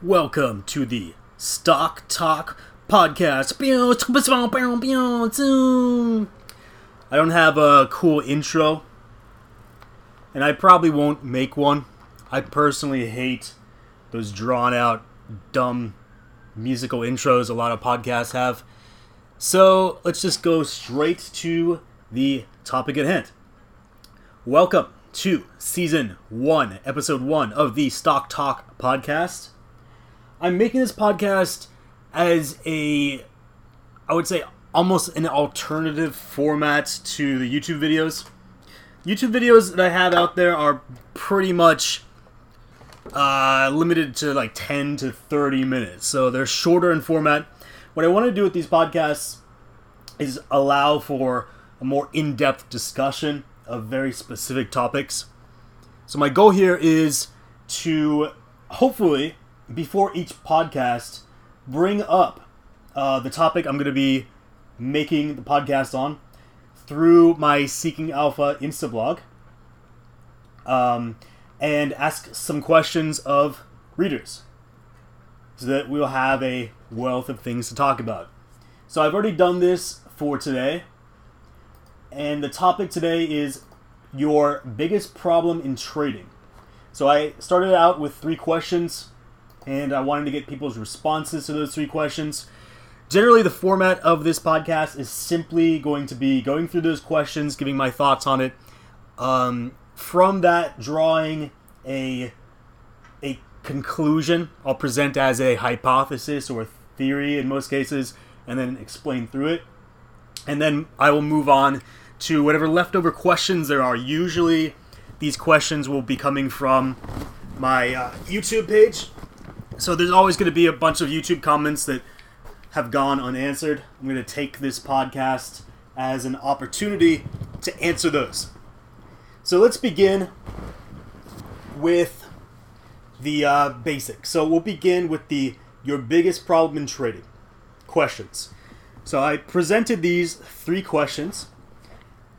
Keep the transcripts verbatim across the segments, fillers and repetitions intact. Welcome to the Stock Talk podcast. I don't have a cool intro, and I probably won't make one. I personally hate those drawn-out, dumb musical intros a lot of podcasts have. So let's just go straight to the topic at hand. Welcome to Season one, Episode one of the Stock Talk podcast. I'm making this podcast as a, I would say, almost an alternative format to the YouTube videos. YouTube videos that I have out there are pretty much uh, limited to like ten to thirty minutes. So they're shorter in format. What I want to do with these podcasts is allow for a more in-depth discussion of very specific topics. So my goal here is to hopefully, before each podcast, bring up uh, the topic I'm going to be making the podcast on through my Seeking Alpha Instablog, um, and ask some questions of readers so that we'll have a wealth of things to talk about. So I've already done this for today, and the topic today is your biggest problem in trading. So I started out with three questions, and I wanted to get people's responses to those three questions. Generally, the format of this podcast is simply going to be going through those questions, giving my thoughts on it. Um, from that, drawing a, a conclusion I'll present as a hypothesis or theory in most cases, and then explain through it. And then I will move on to whatever leftover questions there are. Usually, these questions will be coming from my uh, YouTube page. So there's always going to be a bunch of YouTube comments that have gone unanswered. I'm going to take this podcast as an opportunity to answer those. So let's begin with the uh, basics. So we'll begin with the your biggest problem in trading questions. So I presented these three questions,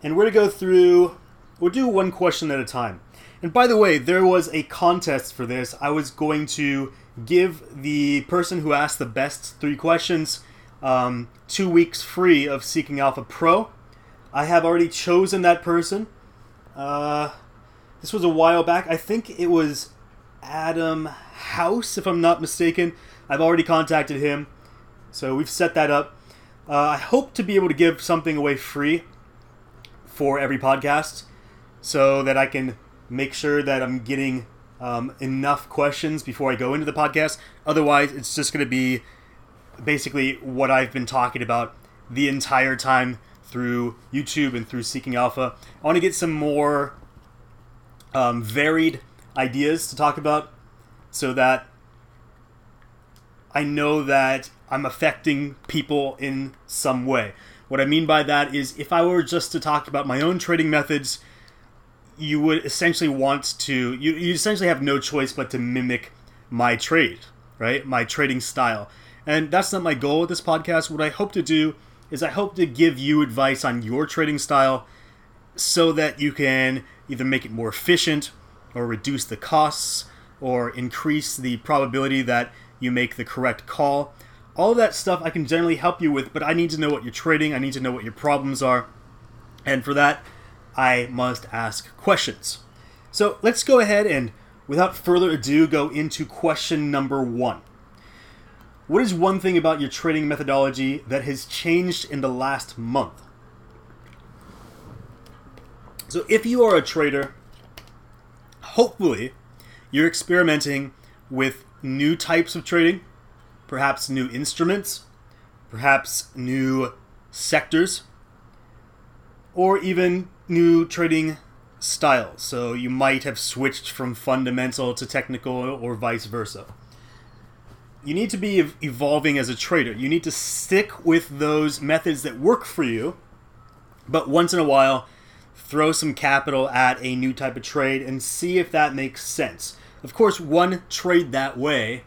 and we're going to go through, we'll do one question at a time. And by the way, there was a contest for this. I was going to give the person who asked the best three questions um, two weeks free of Seeking Alpha Pro. I have already chosen that person. Uh, this was a while back. I think it was Adam House, if I'm not mistaken. I've already contacted him, so we've set that up. Uh, I hope to be able to give something away free for every podcast so that I can make sure that I'm getting um, enough questions before I go into the podcast. Otherwise, it's just going to be basically what I've been talking about the entire time through YouTube and through Seeking Alpha. I want to get some more um, varied ideas to talk about so that I know that I'm affecting people in some way. What I mean by that is if I were just to talk about my own trading methods, you would essentially want to, you, you essentially have no choice but to mimic my trade, right? My trading style. And that's not my goal with this podcast. What I hope to do is I hope to give you advice on your trading style so that you can either make it more efficient or reduce the costs or increase the probability that you make the correct call. All of that stuff I can generally help you with, but I need to know what you're trading. I need to know what your problems are. And for that, I must ask questions. So let's go ahead and, without further ado, go into question number one. What is one thing about your trading methodology that has changed in the last month? So if you are a trader, hopefully you're experimenting with new types of trading, perhaps new instruments, perhaps new sectors, or even new trading styles. So you might have switched from fundamental to technical or vice versa. You need to be evolving as a trader. You need to stick with those methods that work for you, but once in a while, throw some capital at a new type of trade and see if that makes sense. Of course, one trade that way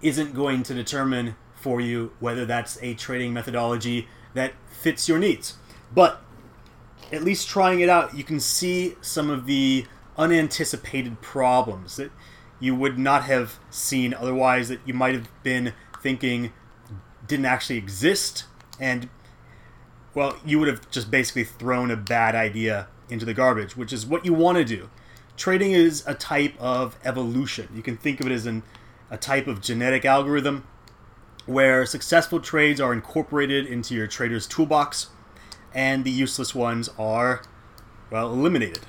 isn't going to determine for you whether that's a trading methodology that fits your needs. But at least trying it out, you can see some of the unanticipated problems that you would not have seen otherwise, that you might have been thinking didn't actually exist, and, well, you would have just basically thrown a bad idea into the garbage, which is what you want to do. Trading is a type of evolution. You can think of it as an, a type of genetic algorithm where successful trades are incorporated into your trader's toolbox and the useless ones are, well, eliminated.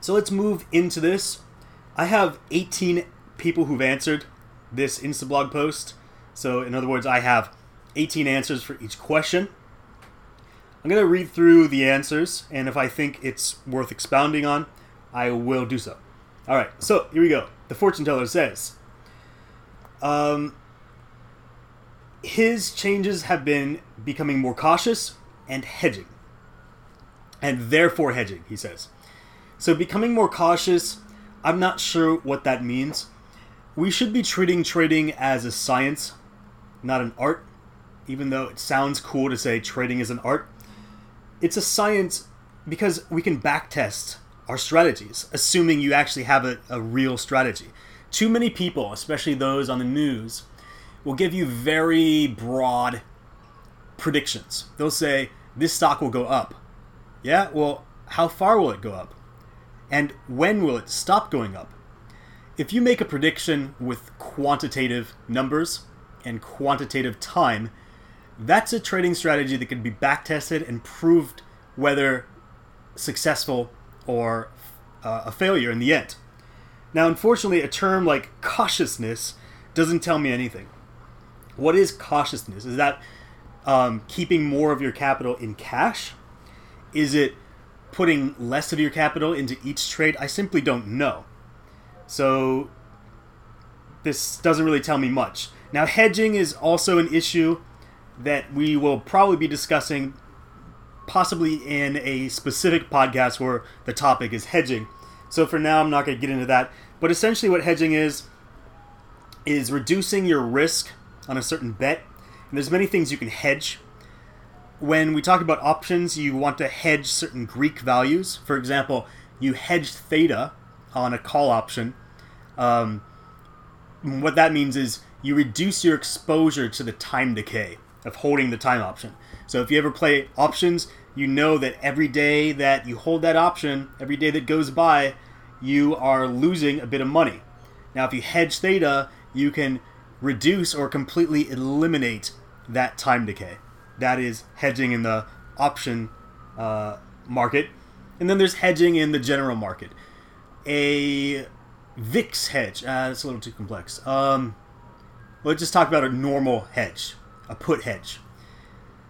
So let's move into this. I have eighteen people who've answered this Instablog post. So in other words, I have eighteen answers for each question. I'm going to read through the answers, and if I think it's worth expounding on, I will do so. All right, so here we go. The fortune teller says, um, his changes have been becoming more cautious and hedging, and therefore hedging, he says. So becoming more cautious, I'm not sure what that means. We should be treating trading as a science, not an art, even though it sounds cool to say trading is an art. It's a science because we can backtest our strategies, assuming you actually have a, a real strategy. Too many people, especially those on the news, will give you very broad predictions. They'll say, this stock will go up. Yeah, well, how far will it go up? And when will it stop going up? If you make a prediction with quantitative numbers and quantitative time, that's a trading strategy that can be backtested and proved whether successful or uh, a failure in the end. Now, unfortunately, a term like cautiousness doesn't tell me anything. What is cautiousness? Is that um, keeping more of your capital in cash? Is it putting less of your capital into each trade? I simply don't know. So this doesn't really tell me much. Now, hedging is also an issue that we will probably be discussing, possibly in a specific podcast where the topic is hedging. So for now, I'm not going to get into that. But essentially what hedging is, is reducing your risk on a certain bet. And there's many things you can hedge. When we talk about options, you want to hedge certain Greek values. For example, you hedged theta on a call option. Um, what that means is you reduce your exposure to the time decay of holding the time option. So if you ever play options, you know that every day that you hold that option, every day that goes by, you are losing a bit of money. Now, if you hedge theta, you can reduce or completely eliminate that time decay. That is hedging in the option uh, market. And then there's hedging in the general market. A V I X hedge, uh, that's a little too complex. Um, let's just talk about a normal hedge. A put hedge.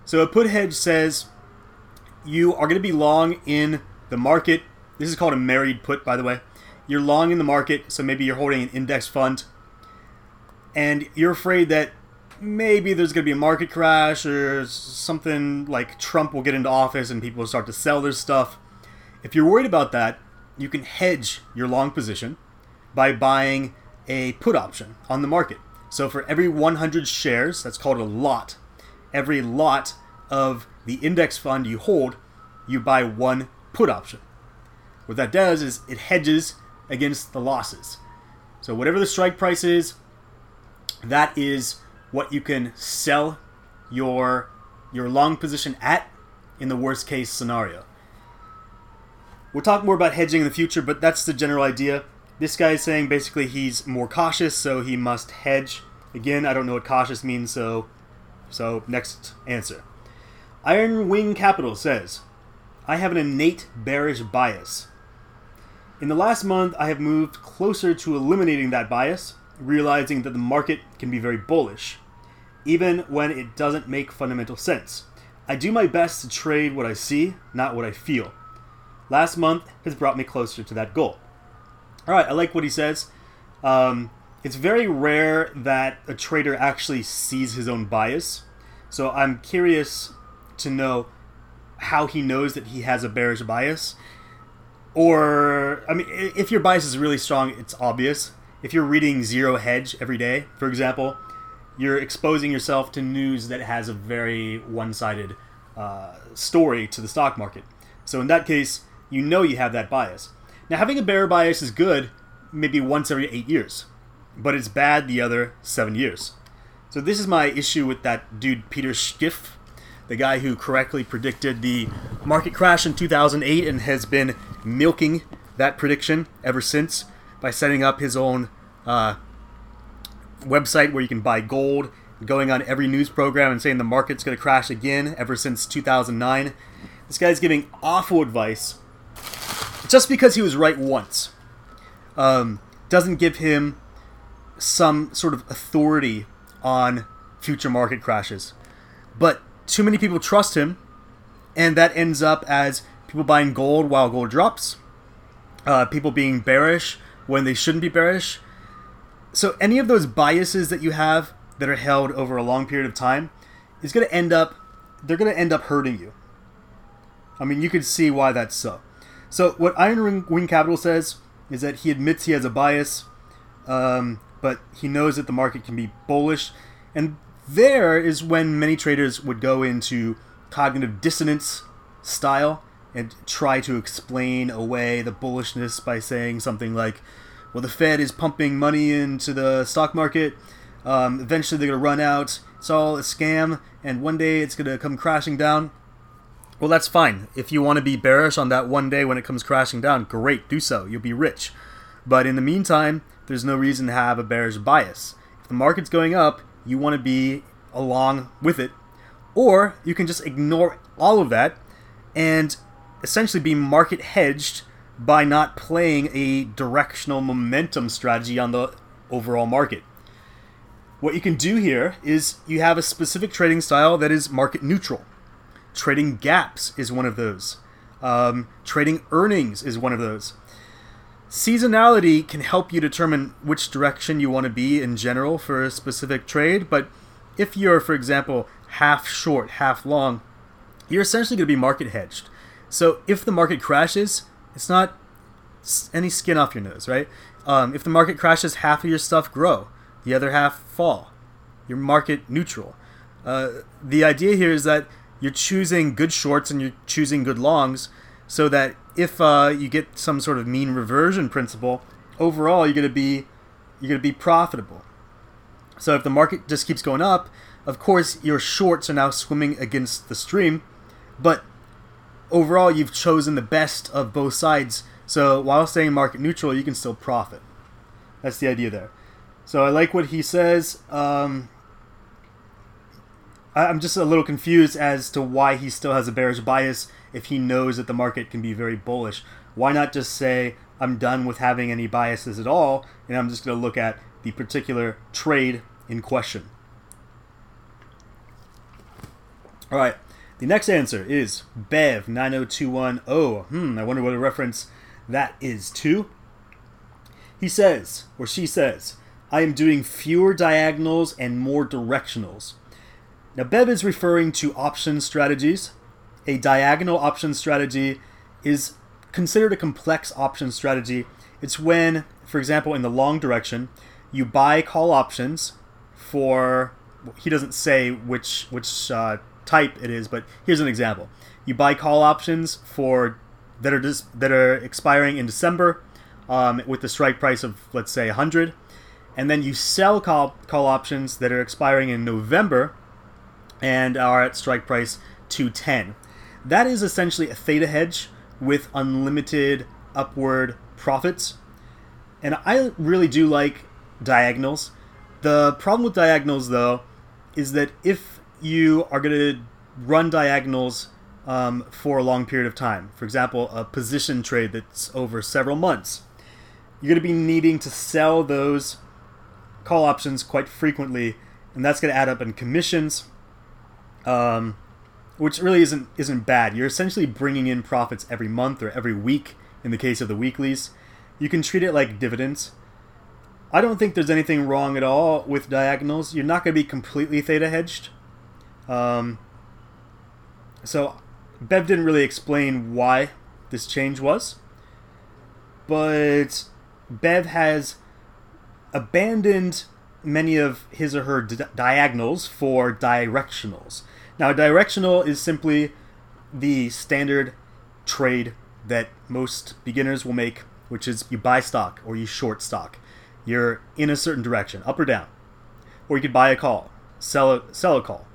So a put hedge says you are going to be long in the market. This is called a married put, by the way. You're long in the market, so maybe you're holding an index fund, and you're afraid that maybe there's going to be a market crash or something like Trump will get into office and people will start to sell their stuff. If you're worried about that, you can hedge your long position by buying a put option on the market. So for every one hundred shares, that's called a lot, every lot of the index fund you hold, you buy one put option. What that does is it hedges against the losses. So whatever the strike price is, that is what you can sell your, your long position at in the worst case scenario. We'll talk more about hedging in the future, but that's the general idea. This guy is saying basically he's more cautious, so he must hedge. Again, I don't know what cautious means, so so next answer. Iron Wing Capital says, I have an innate bearish bias. In the last month, I have moved closer to eliminating that bias, realizing that the market can be very bullish, even when it doesn't make fundamental sense. I do my best to trade what I see, not what I feel. Last month has brought me closer to that goal. All right, I like what he says. Um, it's very rare that a trader actually sees his own bias. So I'm curious to know how he knows that he has a bearish bias. Or, I mean, if your bias is really strong, it's obvious. If you're reading Zero Hedge every day, for example, you're exposing yourself to news that has a very one-sided uh, story to the stock market. So in that case, you know you have that bias. Now, having a bear bias is good maybe once every eight years, but it's bad the other seven years. So this is my issue with that dude, Peter Schiff, the guy who correctly predicted the market crash in two thousand eight and has been milking that prediction ever since by setting up his own uh, website where you can buy gold, going on every news program and saying the market's going to crash again ever since two thousand nine. This guy's giving awful advice. Just because he was right once um, doesn't give him some sort of authority on future market crashes. But too many people trust him, and that ends up as people buying gold while gold drops, uh, people being bearish when they shouldn't be bearish. So any of those biases that you have that are held over a long period of time is going to end up, they're going to end up hurting you. I mean, you could see why that's so. So what Iron Wing Capital says is that he admits he has a bias, um, but he knows that the market can be bullish. And there is when many traders would go into cognitive dissonance style and try to explain away the bullishness by saying something like, well, the Fed is pumping money into the stock market. Um, eventually they're going to run out. It's all a scam. And one day it's going to come crashing down. Well, that's fine. If you want to be bearish on that one day when it comes crashing down, great, do so. You'll be rich. But in the meantime, there's no reason to have a bearish bias. If the market's going up, you want to be along with it. Or you can just ignore all of that and essentially be market hedged by not playing a directional momentum strategy on the overall market. What you can do here is you have a specific trading style that is market neutral. Trading gaps is one of those. Um, trading earnings is one of those. Seasonality can help you determine which direction you want to be in general for a specific trade. But if you're, for example, half short, half long, you're essentially going to be market hedged. So if the market crashes, it's not any skin off your nose, right? Um, if the market crashes, half of your stuff grow, the other half fall. You're market neutral. Uh, the idea here is that you're choosing good shorts and you're choosing good longs so that if uh, you get some sort of mean reversion principle, overall you're going to be you're going to be profitable. So if the market just keeps going up, of course your shorts are now swimming against the stream, but overall you've chosen the best of both sides. So while staying market neutral, you can still profit. That's the idea there. So I like what he says. Um, I'm just a little confused as to why he still has a bearish bias if he knows that the market can be very bullish. Why not just say, I'm done with having any biases at all, and I'm just going to look at the particular trade in question. All right, the next answer is Bev nine oh two one oh. Hmm, I wonder what a reference that is to. He says, or she says, I am doing fewer diagonals and more directionals. Now, Bev is referring to option strategies. A diagonal option strategy is considered a complex option strategy. It's when, for example, in the long direction, you buy call options for, he doesn't say which which uh, type it is, but here's an example. You buy call options for that are just, that are expiring in December um, with the strike price of, let's say, one hundred. And then you sell call, call options that are expiring in November and are at strike price two ten. That is essentially a theta hedge with unlimited upward profits. And I really do like diagonals. The problem with diagonals, though, is that if you are going to run diagonals um, for a long period of time, for example, a position trade that's over several months, you're going to be needing to sell those call options quite frequently, and that's going to add up in commissions. Um, which really isn't isn't bad. You're essentially bringing in profits every month or every week in the case of the weeklies. You can treat it like dividends. I don't think there's anything wrong at all with diagonals. You're not going to be completely theta hedged. Um, so Bev didn't really explain why this change was. But Bev has abandoned many of his or her di- diagonals for directionals. Now, a directional is simply the standard trade that most beginners will make which is you buy stock or you short stock. You're in a certain direction, up or down. Or you could buy a call, sell a, sell a call.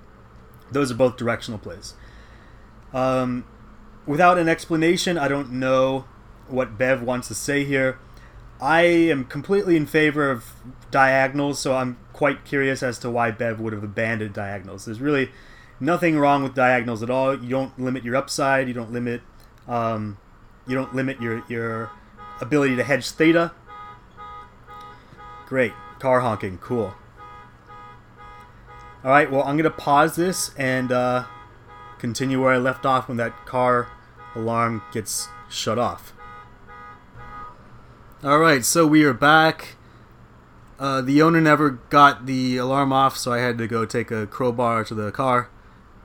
Those are both directional plays. Um, without an explanation, I don't know what Bev wants to say here. I am completely in favor of diagonals, so I'm quite curious as to why Bev would have abandoned diagonals. There's really nothing wrong with diagonals at all. You don't limit your upside. You don't limit um, you don't limit your, your ability to hedge theta. Great. Car honking. Cool. All right, well, I'm going to pause this and uh, continue where I left off when that car alarm gets shut off. All right, so we are back. Uh, the owner never got the alarm off, so I had to go take a crowbar to the car.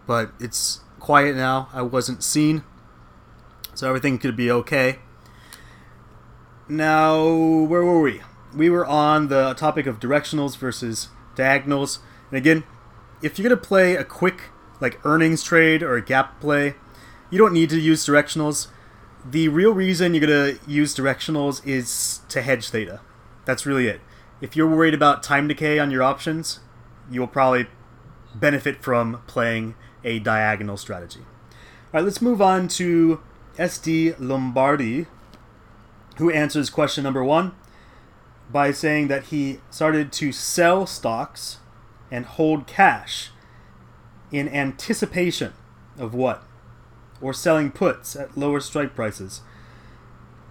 But it's quiet now. I wasn't seen, so everything could be okay. Now, where were we? We were on the topic of directionals versus diagonals. And again, if you're going to play a quick like earnings trade or a gap play, you don't need to use directionals. The real reason you're going to use directionals is to hedge theta. That's really it. If you're worried about time decay on your options, you'll probably benefit from playing a diagonal strategy. All right, let's move on to S D Lombardi, who answers question number one by saying that he started to sell stocks and hold cash in anticipation of what? Or selling puts at lower strike prices.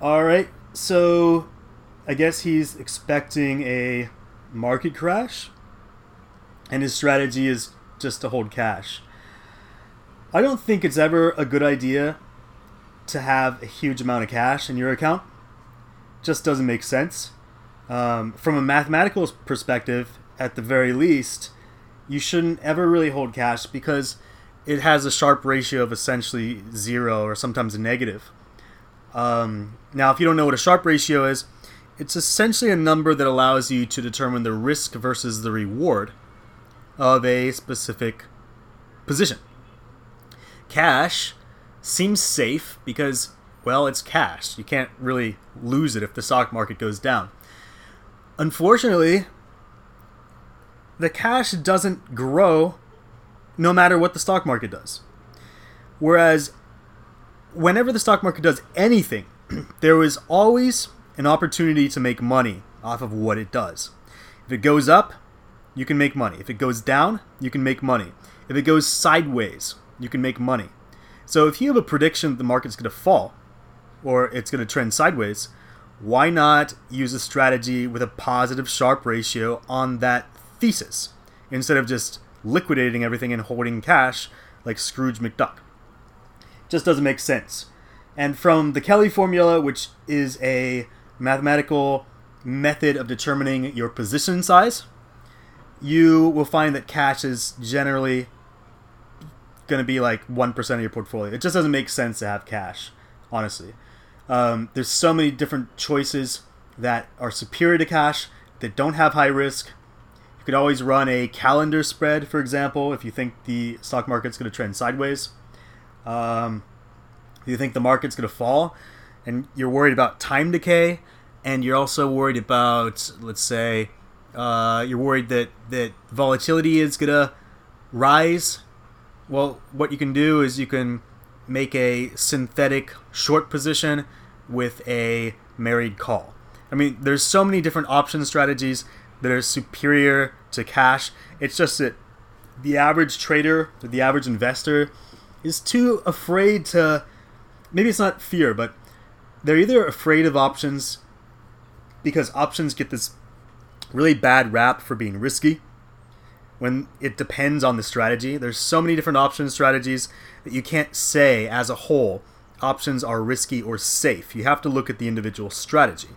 All right, so I guess he's expecting a market crash, and his strategy is just to hold cash. I don't think it's ever a good idea to have a huge amount of cash in your account. Just doesn't make sense. Um, from a mathematical perspective, at the very least, you shouldn't ever really hold cash because it has a sharp ratio of essentially zero or sometimes a negative. Um, now, if you don't know what a sharp ratio is, it's essentially a number that allows you to determine the risk versus the reward of a specific position. Cash seems safe because, well, it's cash. You can't really lose it if the stock market goes down. Unfortunately, the cash doesn't grow no matter what the stock market does. Whereas whenever the stock market does anything, there is always an opportunity to make money off of what it does. If it goes up, you can make money. If it goes down, you can make money. If it goes sideways, you can make money. So if you have a prediction that the market's going to fall or it's going to trend sideways, why not use a strategy with a positive sharp ratio on that thesis instead of just liquidating everything and holding cash like Scrooge McDuck? Just doesn't make sense. And from the Kelly formula, which is a mathematical method of determining your position size, you will find that cash is generally going to be like one percent of your portfolio. It just doesn't make sense to have cash, honestly. Um, there's so many different choices that are superior to cash that don't have high risk. You could always run a calendar spread, for example, if you think the stock market's going to trend sideways. Um, if you think the market's going to fall and you're worried about time decay, and you're also worried about, let's say, uh, you're worried that, that volatility is going to rise. Well, what you can do is you can make a synthetic short position with a married call. I mean, there's so many different option strategies that are superior to cash. It's just that the average trader, the average investor, is too afraid to, maybe it's not fear, but they're either afraid of options because options get this really bad rap for being risky when it depends on the strategy. There's so many different option strategies that you can't say as a whole options are risky or safe. You have to look at the individual strategy.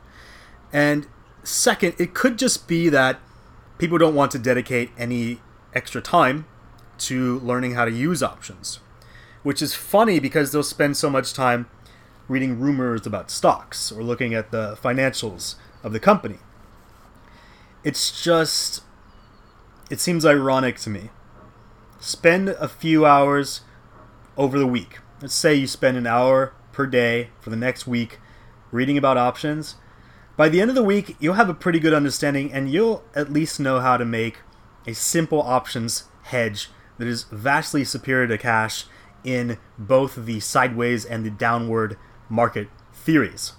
And second, it could just be that people don't want to dedicate any extra time to learning how to use options, which is funny because they'll spend so much time reading rumors about stocks or looking at the financials of the company. It's just, it seems ironic to me. Spend a few hours over the week. Let's say you spend an hour per day for the next week reading about options, by the end of the week, you'll have a pretty good understanding and you'll at least know how to make a simple options hedge that is vastly superior to cash in both the sideways and the downward market theories.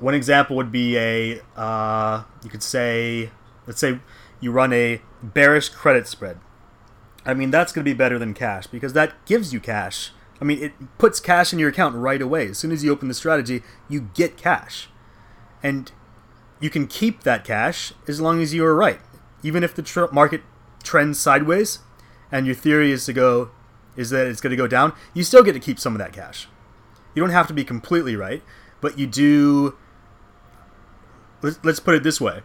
One example would be a, uh, you could say, let's say you run a bearish credit spread. I mean, that's going to be better than cash because that gives you cash. I mean, it puts cash in your account right away. As soon as you open the strategy, you get cash. And you can keep that cash as long as you are right. Even if the tr- market trends sideways and your theory is to go, is that it's going to go down, you still get to keep some of that cash. You don't have to be completely right, but you do. Let's, let's put it this way.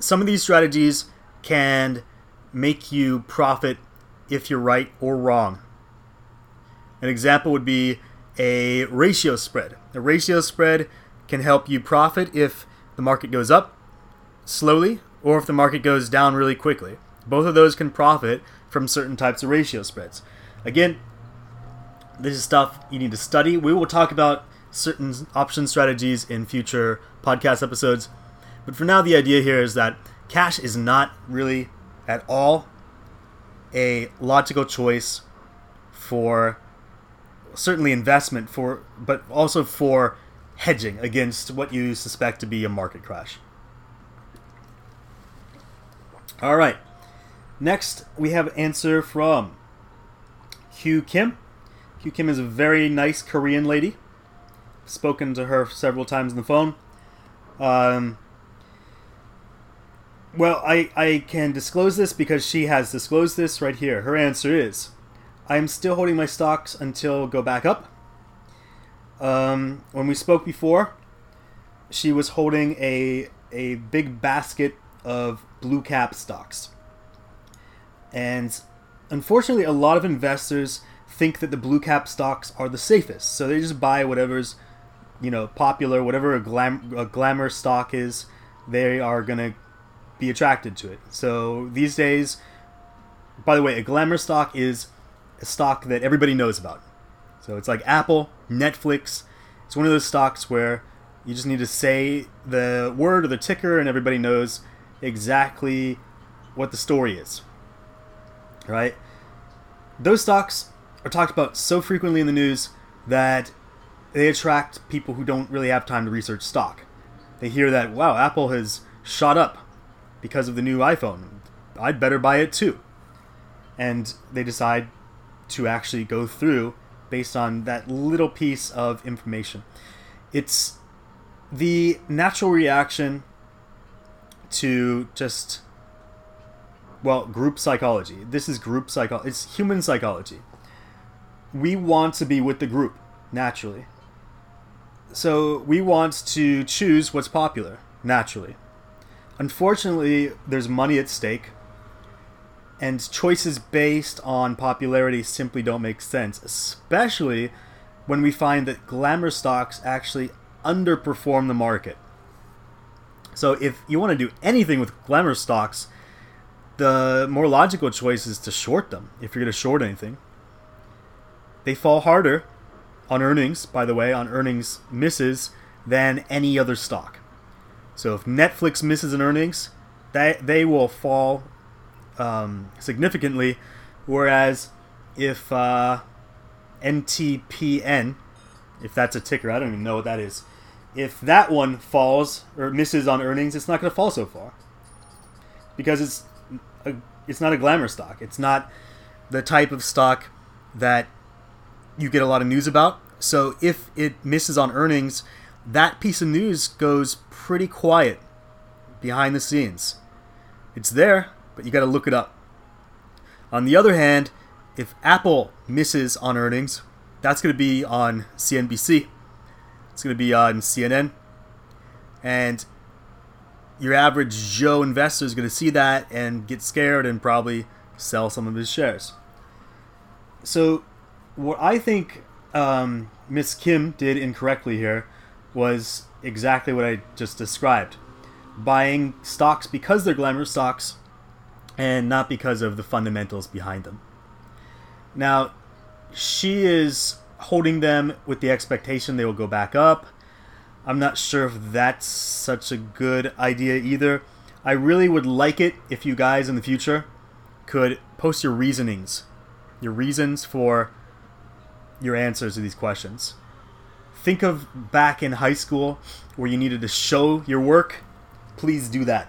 Some of these strategies can make you profit if you're right or wrong. An example would be a ratio spread. A ratio spread can help you profit if the market goes up slowly or if the market goes down really quickly. Both of those can profit from certain types of ratio spreads. Again, this is stuff you need to study. We will talk about certain option strategies in future podcast episodes. But for now, the idea here is that cash is not really at all a logical choice for certainly investment, for, but also for hedging against what you suspect to be a market crash. All right. Next, we have an answer from Hugh Kim. Hugh Kim is a very nice Korean lady. I've spoken to her several times on the phone. Um, well, I, I can disclose this because she has disclosed this right here. Her answer is, I'm still holding my stocks until go back up. Um, when we spoke before, she was holding a a big basket of blue cap stocks. And unfortunately, a lot of investors think that the blue cap stocks are the safest. So they just buy whatever's, you know, popular, whatever a, glam, a glamour stock is, they are going to be attracted to it. So these days, by the way, a glamour stock is a stock that everybody knows about. So it's like Apple, Netflix. It's one of those stocks where you just need to say the word or the ticker and everybody knows exactly what the story is, right? Those stocks are talked about so frequently in the news that they attract people who don't really have time to research stock. They hear that, wow, Apple has shot up because of the new iPhone. I'd better buy it too. And they decide to actually go through based on that little piece of information. It's the natural reaction to just, well, group psychology. This is group psychology. It's human psychology. We want to be with the group, naturally. So we want to choose what's popular, naturally. Unfortunately, there's money at stake. And choices based on popularity simply don't make sense, especially when we find that glamour stocks actually underperform the market. So if you want to do anything with glamour stocks, the more logical choice is to short them, if you're going to short anything. They fall harder on earnings, by the way, on earnings misses, than any other stock. So if Netflix misses an earnings, they, they will fall Um, significantly, whereas if uh, N T P N, if that's a ticker, I don't even know what that is, if that one falls or misses on earnings, it's not going to fall so far because it's a, it's not a glamour stock. It's not the type of stock that you get a lot of news about. So if it misses on earnings, that piece of news goes pretty quiet behind the scenes. It's there, but you got to look it up. On the other hand, if Apple misses on earnings, that's going to be on C N B C. It's going to be on C N N. And your average Joe investor is going to see that and get scared and probably sell some of his shares. So what I think um, Miss Kim did incorrectly here was exactly what I just described. Buying stocks because they're glamour stocks and not because of the fundamentals behind them. Now, she is holding them with the expectation they will go back up. I'm not sure if that's such a good idea either. I really would like it if you guys in the future could post your reasonings, your reasons for your answers to these questions. Think of back in high school where you needed to show your work. Please do that.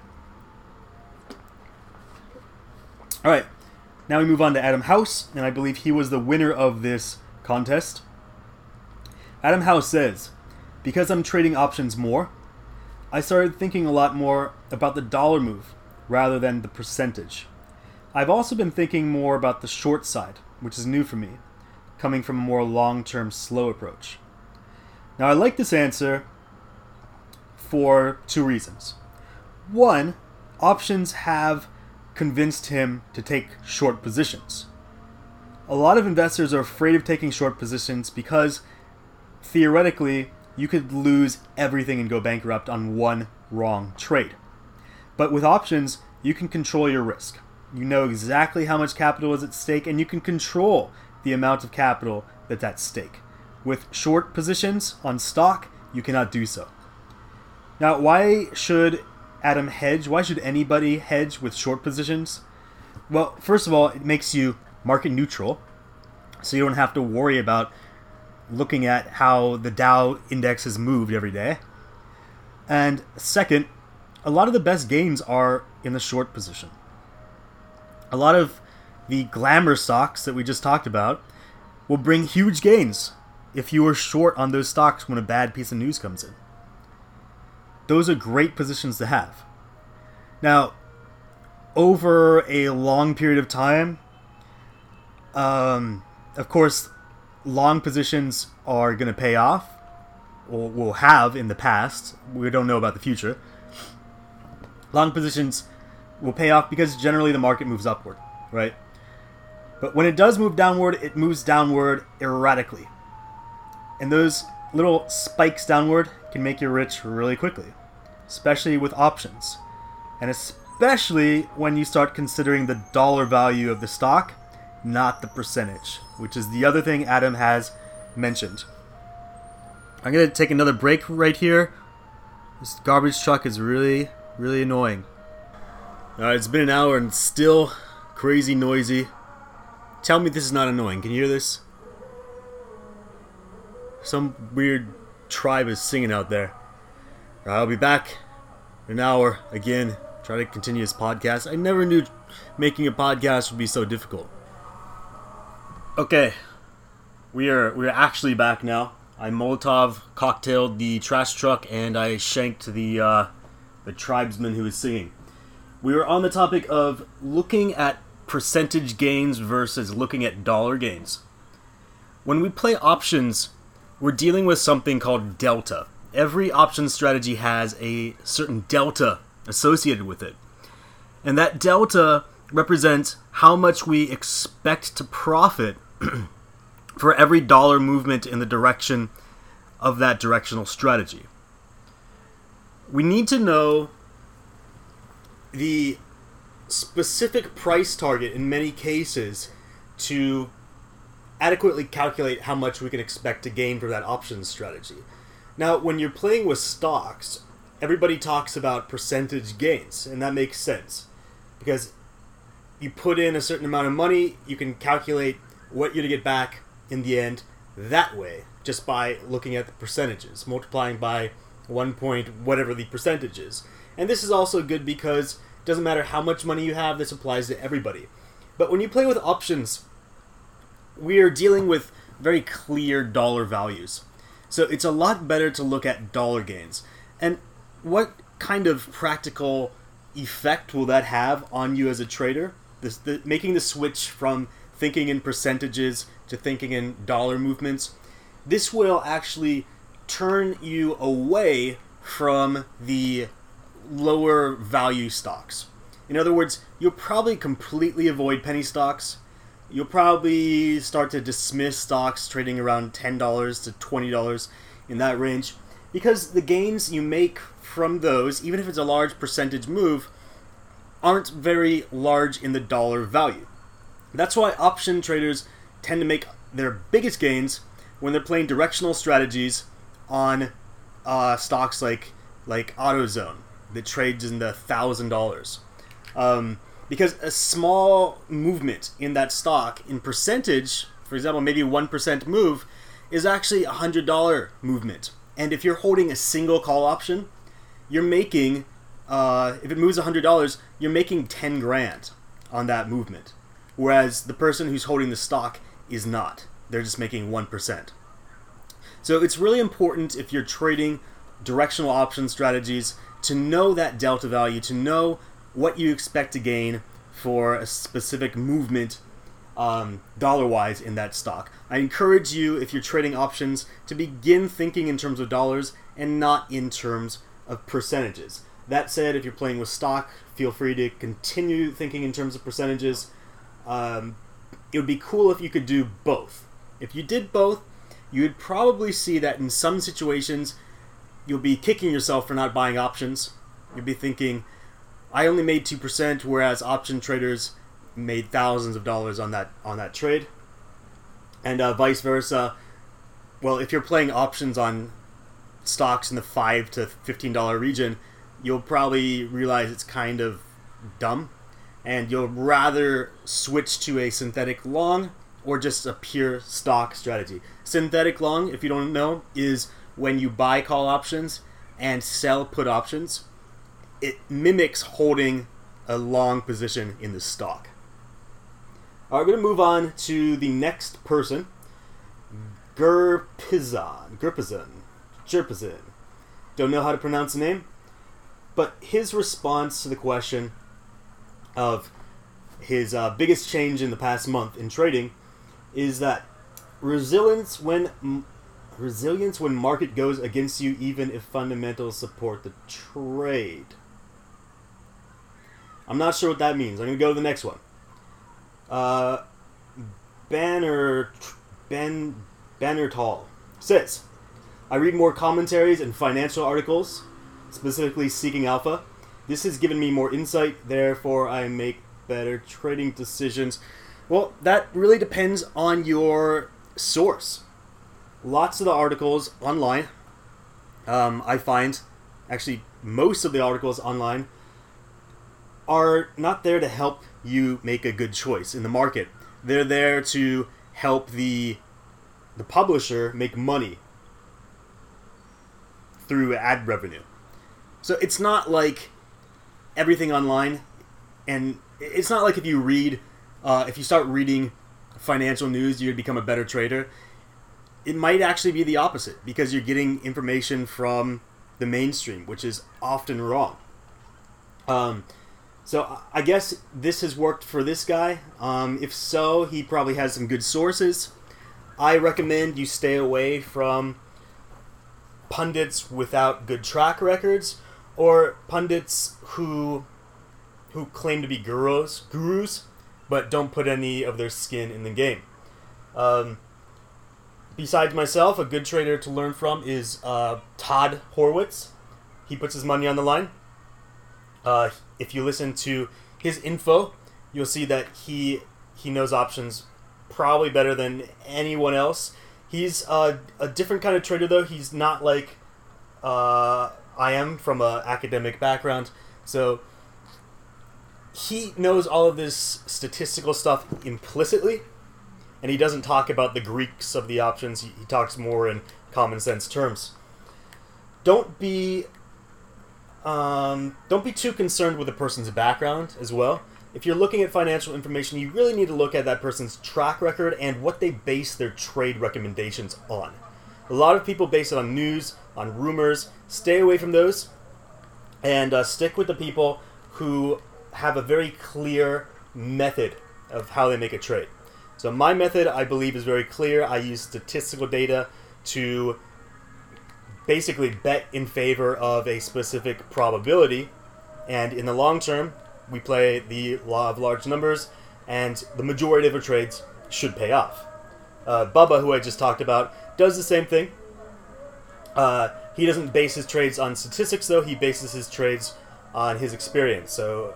All right, now we move on to Adam House, and I believe he was the winner of this contest. Adam House says, because I'm trading options more, I started thinking a lot more about the dollar move rather than the percentage. I've also been thinking more about the short side, which is new for me, coming from a more long-term slow approach. Now, I like this answer for two reasons. One, options have convinced him to take short positions. A lot of investors are afraid of taking short positions because theoretically you could lose everything and go bankrupt on one wrong trade. But with options, you can control your risk. You know exactly how much capital is at stake, and you can control the amount of capital that's at stake. With short positions on stock, you cannot do so. Now, why should Adam hedge? Why should anybody hedge with short positions? Well, first of all, it makes you market neutral, so you don't have to worry about looking at how the Dow index has moved every day. And second, a lot of the best games are in the short position. A lot of the glamour stocks that we just talked about will bring huge gains if you are short on those stocks when a bad piece of news comes in. Those are great positions to have. Now, over a long period of time, um, of course, long positions are going to pay off, or will have in the past. We don't know about the future. Long positions will pay off because generally the market moves upward, right? But when it does move downward, it moves downward erratically. And those little spikes downward can make you rich really quickly, especially with options. And especially when you start considering the dollar value of the stock, not the percentage, which is the other thing Adam has mentioned. I'm going to take another break right here. This garbage truck is really, really annoying. All right, it's been an hour and still crazy noisy. Tell me this is not annoying. Can you hear this? Some weird tribe is singing out there. All right, I'll be back in an hour again. Try to continue this podcast. I never knew making a podcast would be so difficult. Okay, we are we are actually back now. I Molotov cocktailed the trash truck and I shanked the uh, the tribesman who was singing. We were on the topic of looking at percentage gains versus looking at dollar gains. When we play options, we're dealing with something called delta. Every option strategy has a certain delta associated with it. And that delta represents how much we expect to profit for every dollar movement in the direction of that directional strategy. We need to know the specific price target in many cases to adequately calculate how much we can expect to gain from that options strategy. Now, when you're playing with stocks, everybody talks about percentage gains, and that makes sense because you put in a certain amount of money, you can calculate what you're to get back in the end that way, just by looking at the percentages, multiplying by one point, whatever the percentage is. And this is also good because doesn't matter how much money you have, this applies to everybody. But when you play with options, we are dealing with very clear dollar values. So it's a lot better to look at dollar gains. And what kind of practical effect will that have on you as a trader? This, the, making the switch from thinking in percentages to thinking in dollar movements, this will actually turn you away from the lower value stocks. In other words, you'll probably completely avoid penny stocks. You'll probably start to dismiss stocks trading around ten dollars to twenty dollars in that range because the gains you make from those, even if it's a large percentage move, aren't very large in the dollar value. That's why option traders tend to make their biggest gains when they're playing directional strategies on uh, stocks like like AutoZone that trades in the thousand dollars, um, because a small movement in that stock in percentage, for example, maybe one percent move, is actually a hundred dollar movement. And if you're holding a single call option, you're making, uh, if it moves one hundred dollars, you're making ten grand on that movement. Whereas the person who's holding the stock is not. They're just making one percent. So it's really important if you're trading directional option strategies to know that delta value, to know what you expect to gain for a specific movement Um, dollar-wise in that stock. I encourage you, if you're trading options, to begin thinking in terms of dollars and not in terms of percentages. That said, if you're playing with stock, feel free to continue thinking in terms of percentages. Um, it would be cool if you could do both. If you did both, you would probably see that in some situations, you'll be kicking yourself for not buying options. You'll be thinking, I only made two percent, whereas option traders made thousands of dollars on that on that trade, and uh, vice versa. Well, if you're playing options on stocks in the five to fifteen dollar region, you'll probably realize it's kind of dumb, and you'll rather switch to a synthetic long or just a pure stock strategy. Synthetic long, if you don't know, is when you buy call options and sell put options. It mimics holding a long position in the stock. All right, we're going to move on to the next person, Gerpizan. Gerpizan. Gerpizan. Don't know how to pronounce the name, but his response to the question of his uh, biggest change in the past month in trading is that resilience when m- resilience when market goes against you, even if fundamentals support the trade. I'm not sure what that means. I'm going to go to the next one. Uh, Banner, Ben, Bannertal says, I read more commentaries and financial articles, specifically Seeking Alpha. This has given me more insight, therefore I make better trading decisions. Well, that really depends on your source. Lots of the articles online, um, I find, actually most of the articles online, are not there to help you make a good choice in the market. They're there to help the the publisher make money through ad revenue. So it's not like everything online, and it's not like if you read, uh, if you start reading financial news, you'd become a better trader. It might actually be the opposite, because you're getting information from the mainstream, which is often wrong. Um, So I guess this has worked for this guy. Um, if so, he probably has some good sources. I recommend you stay away from pundits without good track records, or pundits who who claim to be gurus, gurus, but don't put any of their skin in the game. Um, besides myself, a good trader to learn from is uh, Todd Horwitz. He puts his money on the line. Uh, if you listen to his info, you'll see that he he knows options probably better than anyone else. He's uh, a different kind of trader, though. He's not like uh, I am from an academic background. So he knows all of this statistical stuff implicitly, and he doesn't talk about the Greeks of the options. He, he talks more in common sense terms. Don't be... Um, don't be too concerned with a person's background as well. If you're looking at financial information, you really need to look at that person's track record and what they base their trade recommendations on. A lot of people base it on news, on rumors. Stay away from those, and uh, stick with the people who have a very clear method of how they make a trade. So my method, I believe, is very clear. I use statistical data to basically bet in favor of a specific probability, and in the long term we play the law of large numbers, and the majority of our trades should pay off. Uh, Bubba, who I just talked about, does the same thing. Uh, he doesn't base his trades on statistics, though. He bases his trades on his experience. So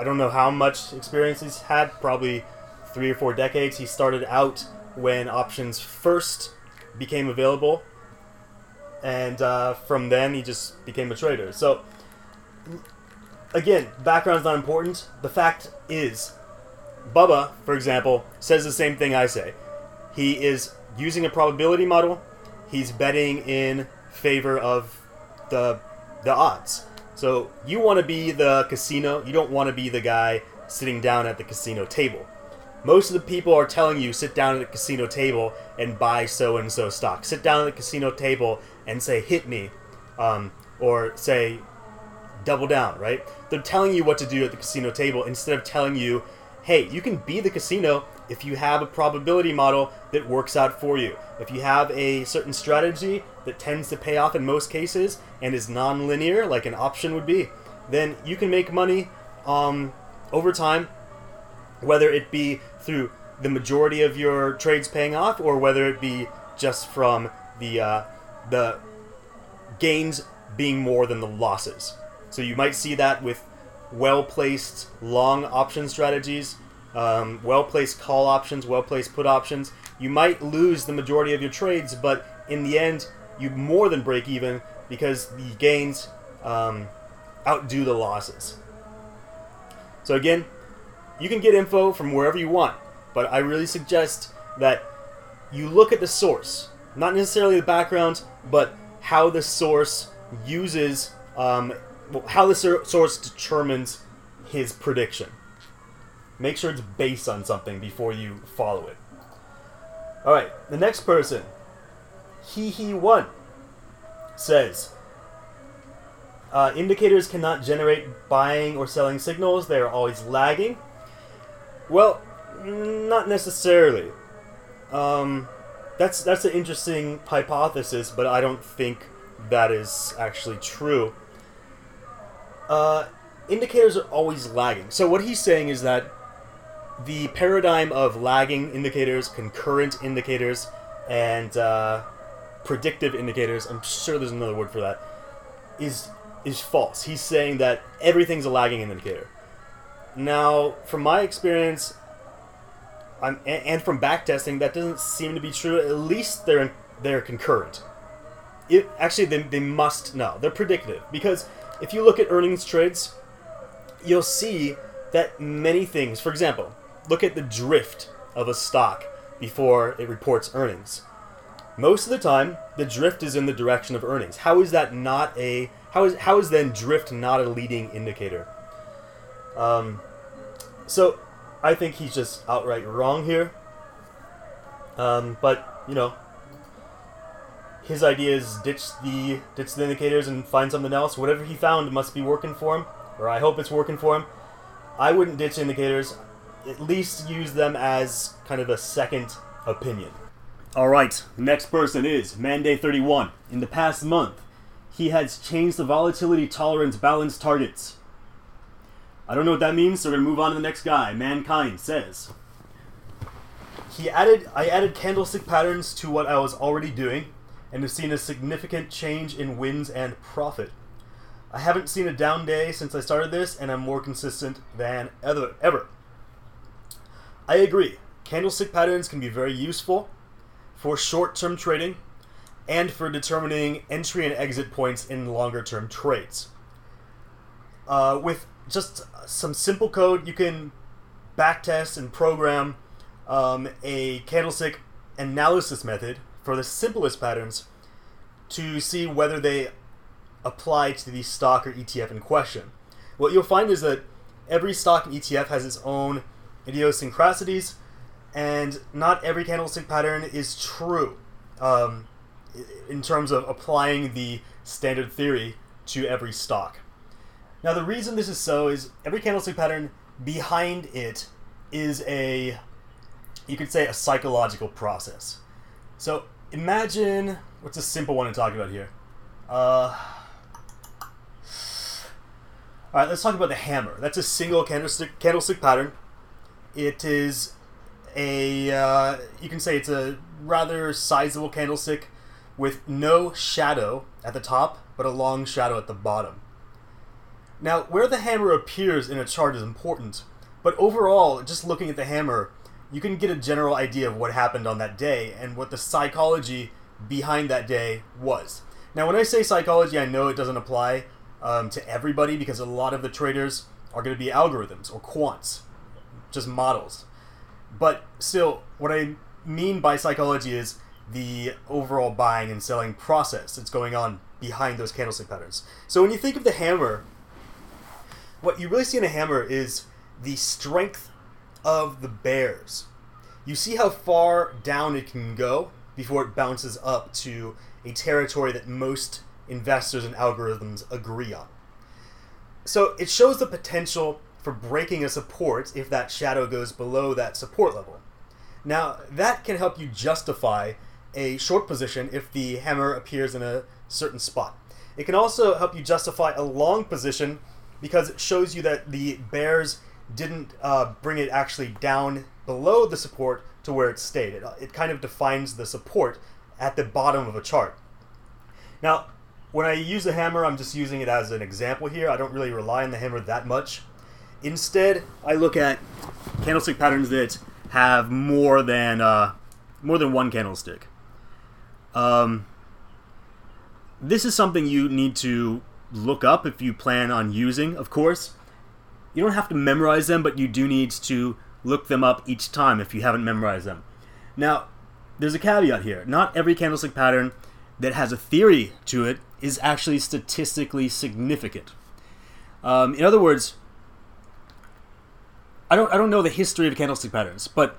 I don't know how much experience he's had, probably three or four decades. He started out when options first became available, and uh, from then he just became a trader. So, again, background's not important. The fact is, Bubba, for example, says the same thing I say. He is using a probability model. He's betting in favor of the the odds. So you want to be the casino. You don't want to be the guy sitting down at the casino table. Most of the people are telling you, sit down at the casino table and buy so-and-so stock. Sit down at the casino table and say, hit me. Um, or say, double down, right? They're telling you what to do at the casino table instead of telling you, hey, you can be the casino if you have a probability model that works out for you. If you have a certain strategy that tends to pay off in most cases and is non-linear, like an option would be, then you can make money um, over time, whether it be through the majority of your trades paying off or whether it be just from the uh, the gains being more than the losses. So you might see that with well-placed long option strategies, um, well-placed call options, well-placed put options. You might lose the majority of your trades, but in the end, you more than break even because the gains um, outdo the losses. So again, you can get info from wherever you want, but I really suggest that you look at the source, not necessarily the background, but how the source uses, um, how the source determines his prediction. Make sure it's based on something before you follow it. All right, the next person, he he one, says, uh, indicators cannot generate buying or selling signals. They are always lagging. Well, not necessarily. Um, that's that's an interesting hypothesis, but I don't think that is actually true. Uh, indicators are always lagging. So what he's saying is that the paradigm of lagging indicators, concurrent indicators, and uh, predictive indicators, I'm sure there's another word for that, is is false. He's saying that everything's a lagging indicator. Now, from my experience, I'm, and from backtesting, that doesn't seem to be true. At least they're they're concurrent. It, actually, they, they must know. They're predictive. Because if you look at earnings trades, you'll see that many things, for example, look at the drift of a stock before it reports earnings. Most of the time, the drift is in the direction of earnings. How is that not a, how is, how is then drift not a leading indicator? Um, so I think he's just outright wrong here. Um, but you know, his idea is ditch the, ditch the indicators and find something else. Whatever he found must be working for him, or I hope it's working for him. I wouldn't ditch indicators, at least use them as kind of a second opinion. All right, next person is Manday thirty-one. In the past month, he has changed the volatility tolerance balance targets. I don't know what that means, so we're going to move on to the next guy. Mankind says, He added, I added candlestick patterns to what I was already doing and have seen a significant change in wins and profit. I haven't seen a down day since I started this, and I'm more consistent than ever. ever. I agree. Candlestick patterns can be very useful for short-term trading and for determining entry and exit points in longer-term trades. Uh, with just some simple code, you can backtest and program um, a candlestick analysis method for the simplest patterns to see whether they apply to the stock or E T F in question. What you'll find is that every stock and E T F has its own idiosyncrasies, and not every candlestick pattern is true um, in terms of applying the standard theory to every stock. Now, the reason this is so is every candlestick pattern, behind it is a, you could say, a psychological process. So imagine, what's a simple one to talk about here? Uh, all right, let's talk about the hammer. That's a single candlestick candlestick pattern. It is a, uh, you can say it's a rather sizable candlestick with no shadow at the top, but a long shadow at the bottom. Now, where the hammer appears in a chart is important, but overall, just looking at the hammer, you can get a general idea of what happened on that day and what the psychology behind that day was. Now, when I say psychology, I know it doesn't apply um, to everybody, because a lot of the traders are going to be algorithms or quants, just models. But still, what I mean by psychology is the overall buying and selling process that's going on behind those candlestick patterns. So when you think of the hammer, what you really see in a hammer is the strength of the bears. You see how far down it can go before it bounces up to a territory that most investors and algorithms agree on. So it shows the potential for breaking a support if that shadow goes below that support level. Now, that can help you justify a short position if the hammer appears in a certain spot. It can also help you justify a long position because it shows you that the bears didn't uh, bring it actually down below the support to where it stayed. It, it kind of defines the support at the bottom of a chart. Now, when I use the hammer, I'm just using it as an example here. I don't really rely on the hammer that much. Instead, I look at candlestick patterns that have more than uh, more than one candlestick. Um, this is something you need to look up if you plan on using, of course. You don't have to memorize them, but you do need to look them up each time if you haven't memorized them. Now, there's a caveat here. Not every candlestick pattern that has a theory to it is actually statistically significant. Um, in other words, I don't I don't know the history of candlestick patterns, but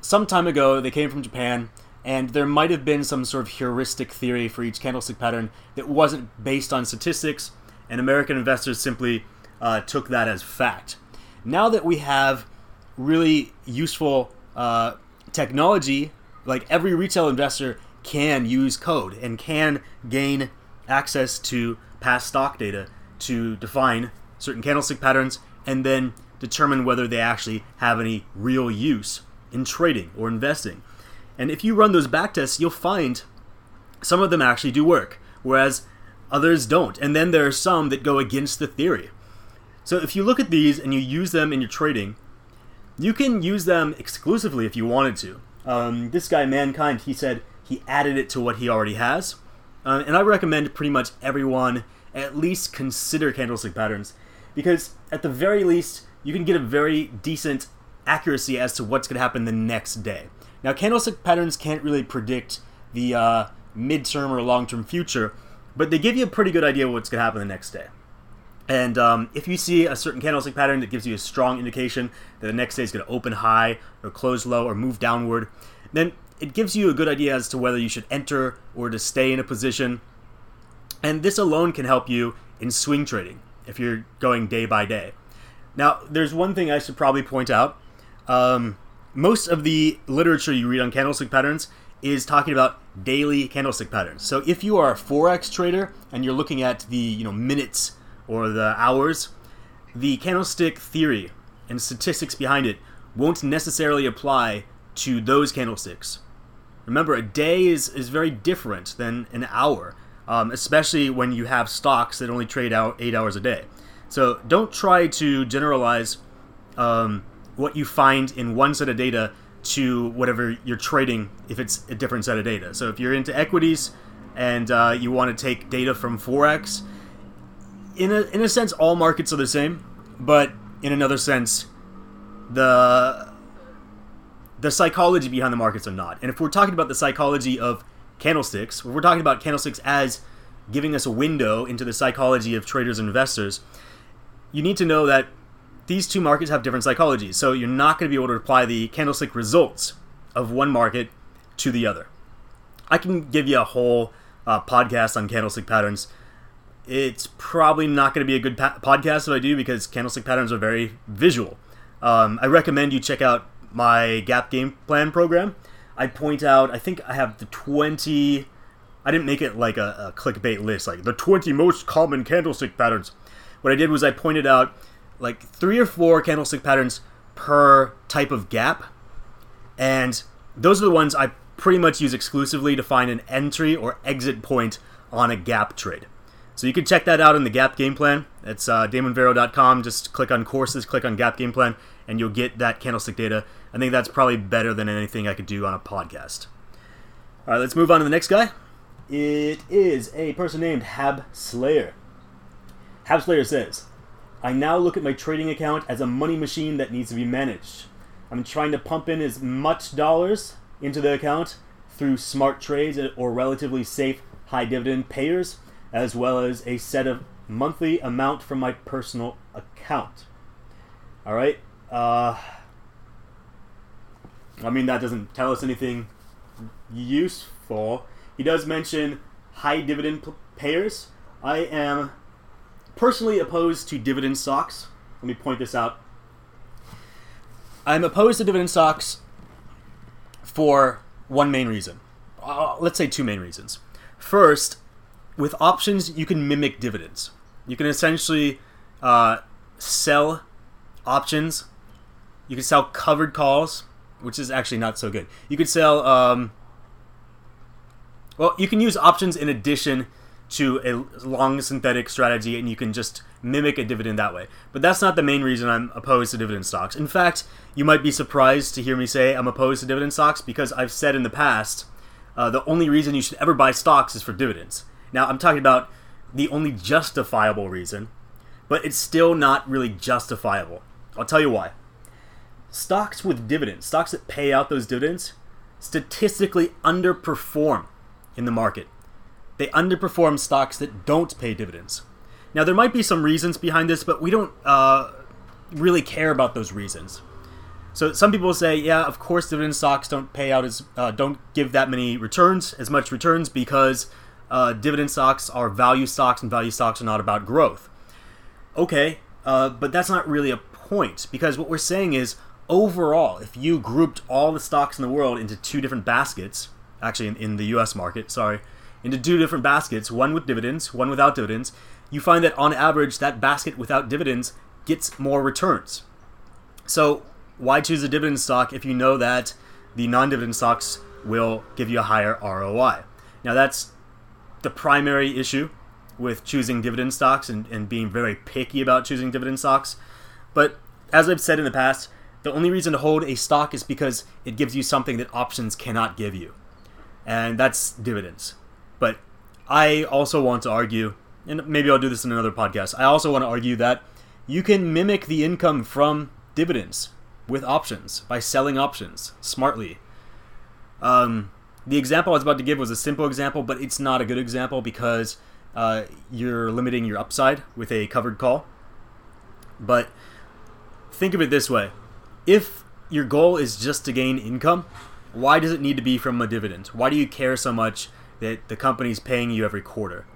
some time ago they came from Japan, and there might have been some sort of heuristic theory for each candlestick pattern that wasn't based on statistics, and American investors simply Uh, took that as fact. Now that we have really useful uh, technology, like every retail investor can use code and can gain access to past stock data to define certain candlestick patterns and then determine whether they actually have any real use in trading or investing. And if you run those backtests, you'll find some of them actually do work, whereas others don't. And then there are some that go against the theory. So if you look at these and you use them in your trading, you can use them exclusively if you wanted to. Um, this guy, Mankind, he said he added it to what he already has. Uh, and I recommend pretty much everyone at least consider candlestick patterns, because at the very least, you can get a very decent accuracy as to what's going to happen the next day. Now, candlestick patterns can't really predict the uh, midterm or long-term future, but they give you a pretty good idea of what's going to happen the next day. And um, if you see a certain candlestick pattern that gives you a strong indication that the next day is going to open high or close low or move downward, then it gives you a good idea as to whether you should enter or to stay in a position. And this alone can help you in swing trading if you're going day by day. Now, there's one thing I should probably point out. Um, most of the literature you read on candlestick patterns is talking about daily candlestick patterns. So if you are a Forex trader and you're looking at the, you know, minutes or the hours, the candlestick theory and statistics behind it won't necessarily apply to those candlesticks. Remember, a day is, is very different than an hour, um, especially when you have stocks that only trade out eight hours a day. So don't try to generalize um, what you find in one set of data to whatever you're trading if it's a different set of data. So if you're into equities and uh, you want to take data from Forex, In a, in a sense, all markets are the same, but in another sense, the the psychology behind the markets are not. And if we're talking about the psychology of candlesticks, we're talking about candlesticks as giving us a window into the psychology of traders and investors. You need to know that these two markets have different psychologies, so you're not going to be able to apply the candlestick results of one market to the other. I can give you a whole uh, podcast on candlestick patterns. It's probably not going to be a good pa- podcast if I do, because candlestick patterns are very visual. Um, I recommend you check out my Gap Game Plan program. I point out, I think I have the twenty, I didn't make it like a, a clickbait list, like the twenty most common candlestick patterns. What I did was I pointed out like three or four candlestick patterns per type of gap. And those are the ones I pretty much use exclusively to find an entry or exit point on a gap trade. So you can check that out in the Gap Game Plan. It's uh, damon verial dot com. Just click on courses, click on Gap Game Plan, and you'll get that candlestick data. I think that's probably better than anything I could do on a podcast. All right, let's move on to the next guy. It is a person named Habslayer. Habslayer says, I now look at my trading account as a money machine that needs to be managed. I'm trying to pump in as much dollars into the account through smart trades or relatively safe high dividend payers, as well as a set of monthly amount from my personal account. All right. Uh, I mean, that doesn't tell us anything useful. He does mention high dividend p- payers. I am personally opposed to dividend stocks. Let me point this out. I'm opposed to dividend stocks for one main reason. Uh, let's say two main reasons. First, with options, you can mimic dividends. You can essentially uh, sell options. You can sell covered calls, which is actually not so good. You could sell, um, well, you can use options in addition to a long synthetic strategy, and you can just mimic a dividend that way. But that's not the main reason I'm opposed to dividend stocks. In fact, you might be surprised to hear me say I'm opposed to dividend stocks because I've said in the past, uh, the only reason you should ever buy stocks is for dividends. Now, I'm talking about the only justifiable reason, but it's still not really justifiable. I'll tell you why. Stocks with dividends, stocks that pay out those dividends, statistically underperform in the market. They underperform stocks that don't pay dividends. Now, there might be some reasons behind this, but we don't uh, really care about those reasons. So some people say, yeah, of course, dividend stocks don't pay out as uh, don't give that many returns, as much returns, because uh, dividend stocks are value stocks, and value stocks are not about growth. Okay, uh, but that's not really a point, because what we're saying is, overall, if you grouped all the stocks in the world into two different baskets, actually in, in the U S market, sorry, into two different baskets, one with dividends, one without dividends, you find that on average, that basket without dividends gets more returns. So why choose a dividend stock if you know that the non-dividend stocks will give you a higher R O I? Now, that's the primary issue with choosing dividend stocks and, and being very picky about choosing dividend stocks. But as I've said in the past, the only reason to hold a stock is because it gives you something that options cannot give you, and that's dividends. But I also want to argue, and maybe I'll do this in another podcast, I also want to argue that you can mimic the income from dividends with options by selling options smartly. Um, the example I was about to give was a simple example, but it's not a good example because uh, you're limiting your upside with a covered call. But think of it this way. If your goal is just to gain income, why does it need to be from a dividend? Why do you care so much that the company's paying you every quarter?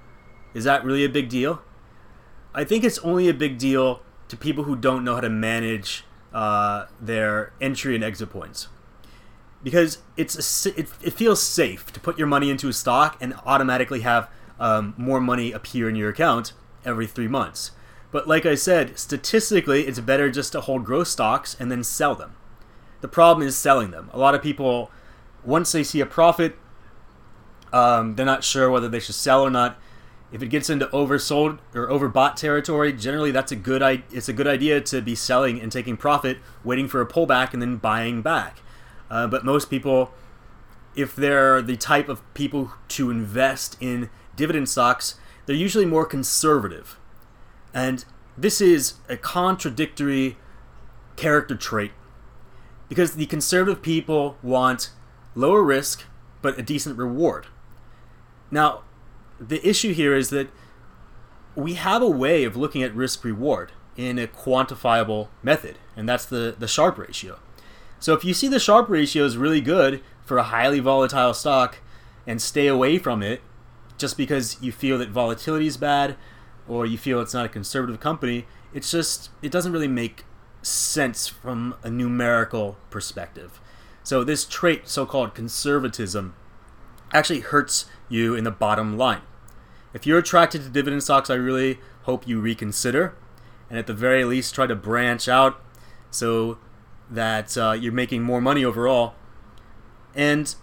Is that really a big deal? I think it's only a big deal to people who don't know how to manage uh, their entry and exit points. Because it's a, it, it feels safe to put your money into a stock and automatically have um, more money appear in your account every three months. But like I said, statistically, it's better just to hold growth stocks and then sell them. The problem is selling them. A lot of people, once they see a profit, um, they're not sure whether they should sell or not. If it gets into oversold or overbought territory, generally that's a good I- it's a good idea to be selling and taking profit, waiting for a pullback and then buying back. Uh, but most people, if they're the type of people to invest in dividend stocks, they're usually more conservative. And this is a contradictory character trait because the conservative people want lower risk but a decent reward. Now, the issue here is that we have a way of looking at risk reward in a quantifiable method, and that's the, the Sharpe ratio. So if you see the Sharpe ratio is really good for a highly volatile stock and stay away from it just because you feel that volatility is bad, or you feel it's not a conservative company, it's just, it doesn't really make sense from a numerical perspective. So this trait, so-called conservatism, actually hurts you in the bottom line. If you're attracted to dividend stocks, I really hope you reconsider, and at the very least try to branch out so that uh, you're making more money overall. And,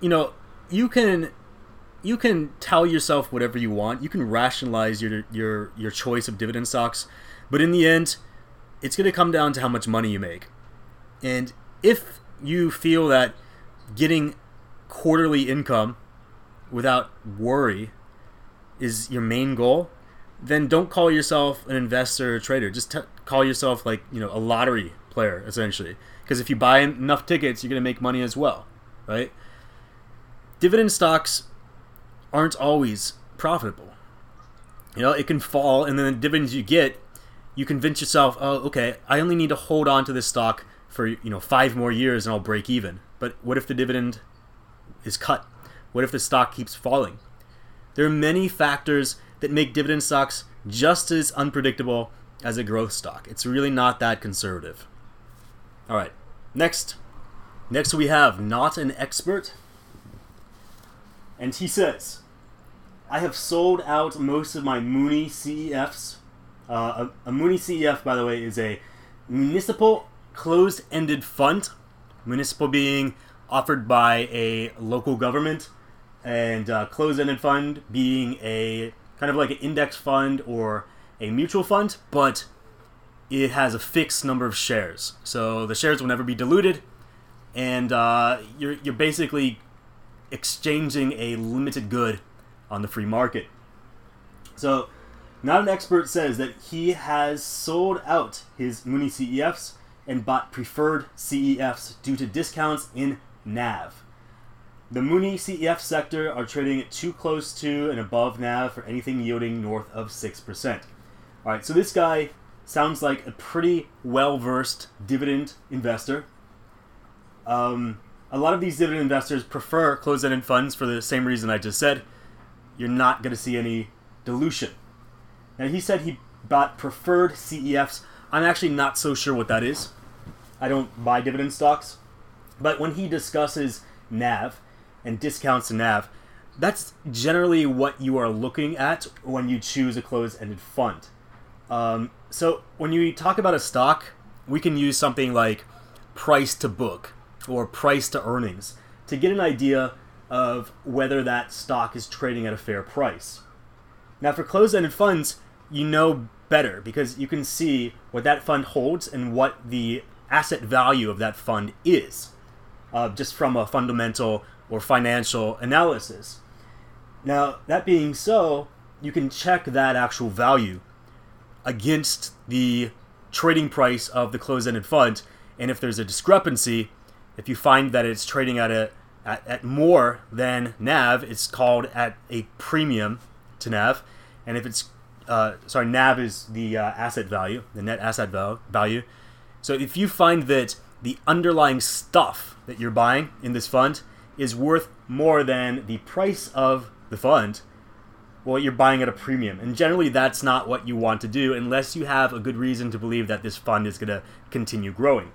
you know, you can... You can tell yourself whatever you want. You can rationalize your your your choice of dividend stocks, but in the end, it's going to come down to how much money you make. And if you feel that getting quarterly income without worry is your main goal, then don't call yourself an investor or trader. Just t- call yourself like, you know, a lottery player, essentially. Because if you buy enough tickets, you're going to make money as well, right? Dividend stocks aren't always profitable. You know, it can fall, and then the dividends you get, you convince yourself, oh, okay, I only need to hold on to this stock for, you know, five more years and I'll break even. But what if the dividend is cut? What if the stock keeps falling? There are many factors that make dividend stocks just as unpredictable as a growth stock. It's really not that conservative. All right, next. Next we have Not an Expert. And he says, I have sold out most of my Muni C E Fs. Uh, a, a Muni C E F, by the way, is a municipal closed-ended fund. Municipal being offered by a local government, and uh, closed-ended fund being a kind of like an index fund or a mutual fund, but it has a fixed number of shares. So the shares will never be diluted, and uh, you're you're basically exchanging a limited good on the free market. So Not an Expert says that he has sold out his Muni C E Fs and bought preferred C E Fs due to discounts in N A V. The Muni C E F sector are trading at too close to and above N A V for anything yielding north of six percent. All right, so this guy sounds like a pretty well-versed dividend investor. Um, a lot of these dividend investors prefer closed-ended funds for the same reason I just said. You're not going to see any dilution. Now, he said he bought preferred C E Fs. I'm actually not so sure what that is. I don't buy dividend stocks. But when he discusses N A V and discounts to N A V, that's generally what you are looking at when you choose a closed-ended fund. Um, so when you talk about a stock, we can use something like price to book or price to earnings to get an idea of whether that stock is trading at a fair price. Now for closed-ended funds, you know better because you can see what that fund holds and what the asset value of that fund is. Uh, just from a fundamental or financial analysis. Now, that being so, you can check that actual value against the trading price of the closed-ended fund, and if there's a discrepancy, if you find that it's trading at a at, at more than N A V, it's called at a premium to N A V, and if it's uh, sorry, N A V is the uh, asset value, the net asset value. So if you find that the underlying stuff that you're buying in this fund is worth more than the price of the fund, well, you're buying at a premium. And generally, that's not what you want to do unless you have a good reason to believe that this fund is going to continue growing.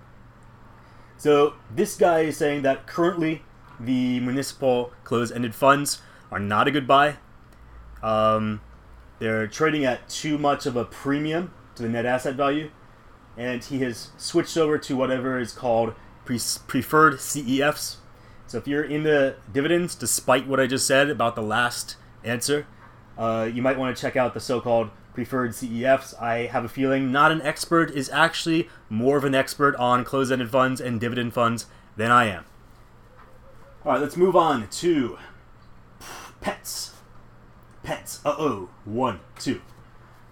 So this guy is saying that currently the municipal closed-ended funds are not a good buy. Um, they're trading at too much of a premium to the net asset value. And he has switched over to whatever is called pre- preferred C E Fs. So if you're into dividends, despite what I just said about the last answer, uh, you might want to check out the so-called preferred C E Fs. I have a feeling Not an Expert is actually more of an expert on closed-ended funds and dividend funds than I am. All right, let's move on to Pets. Pets. Uh-oh. One, two.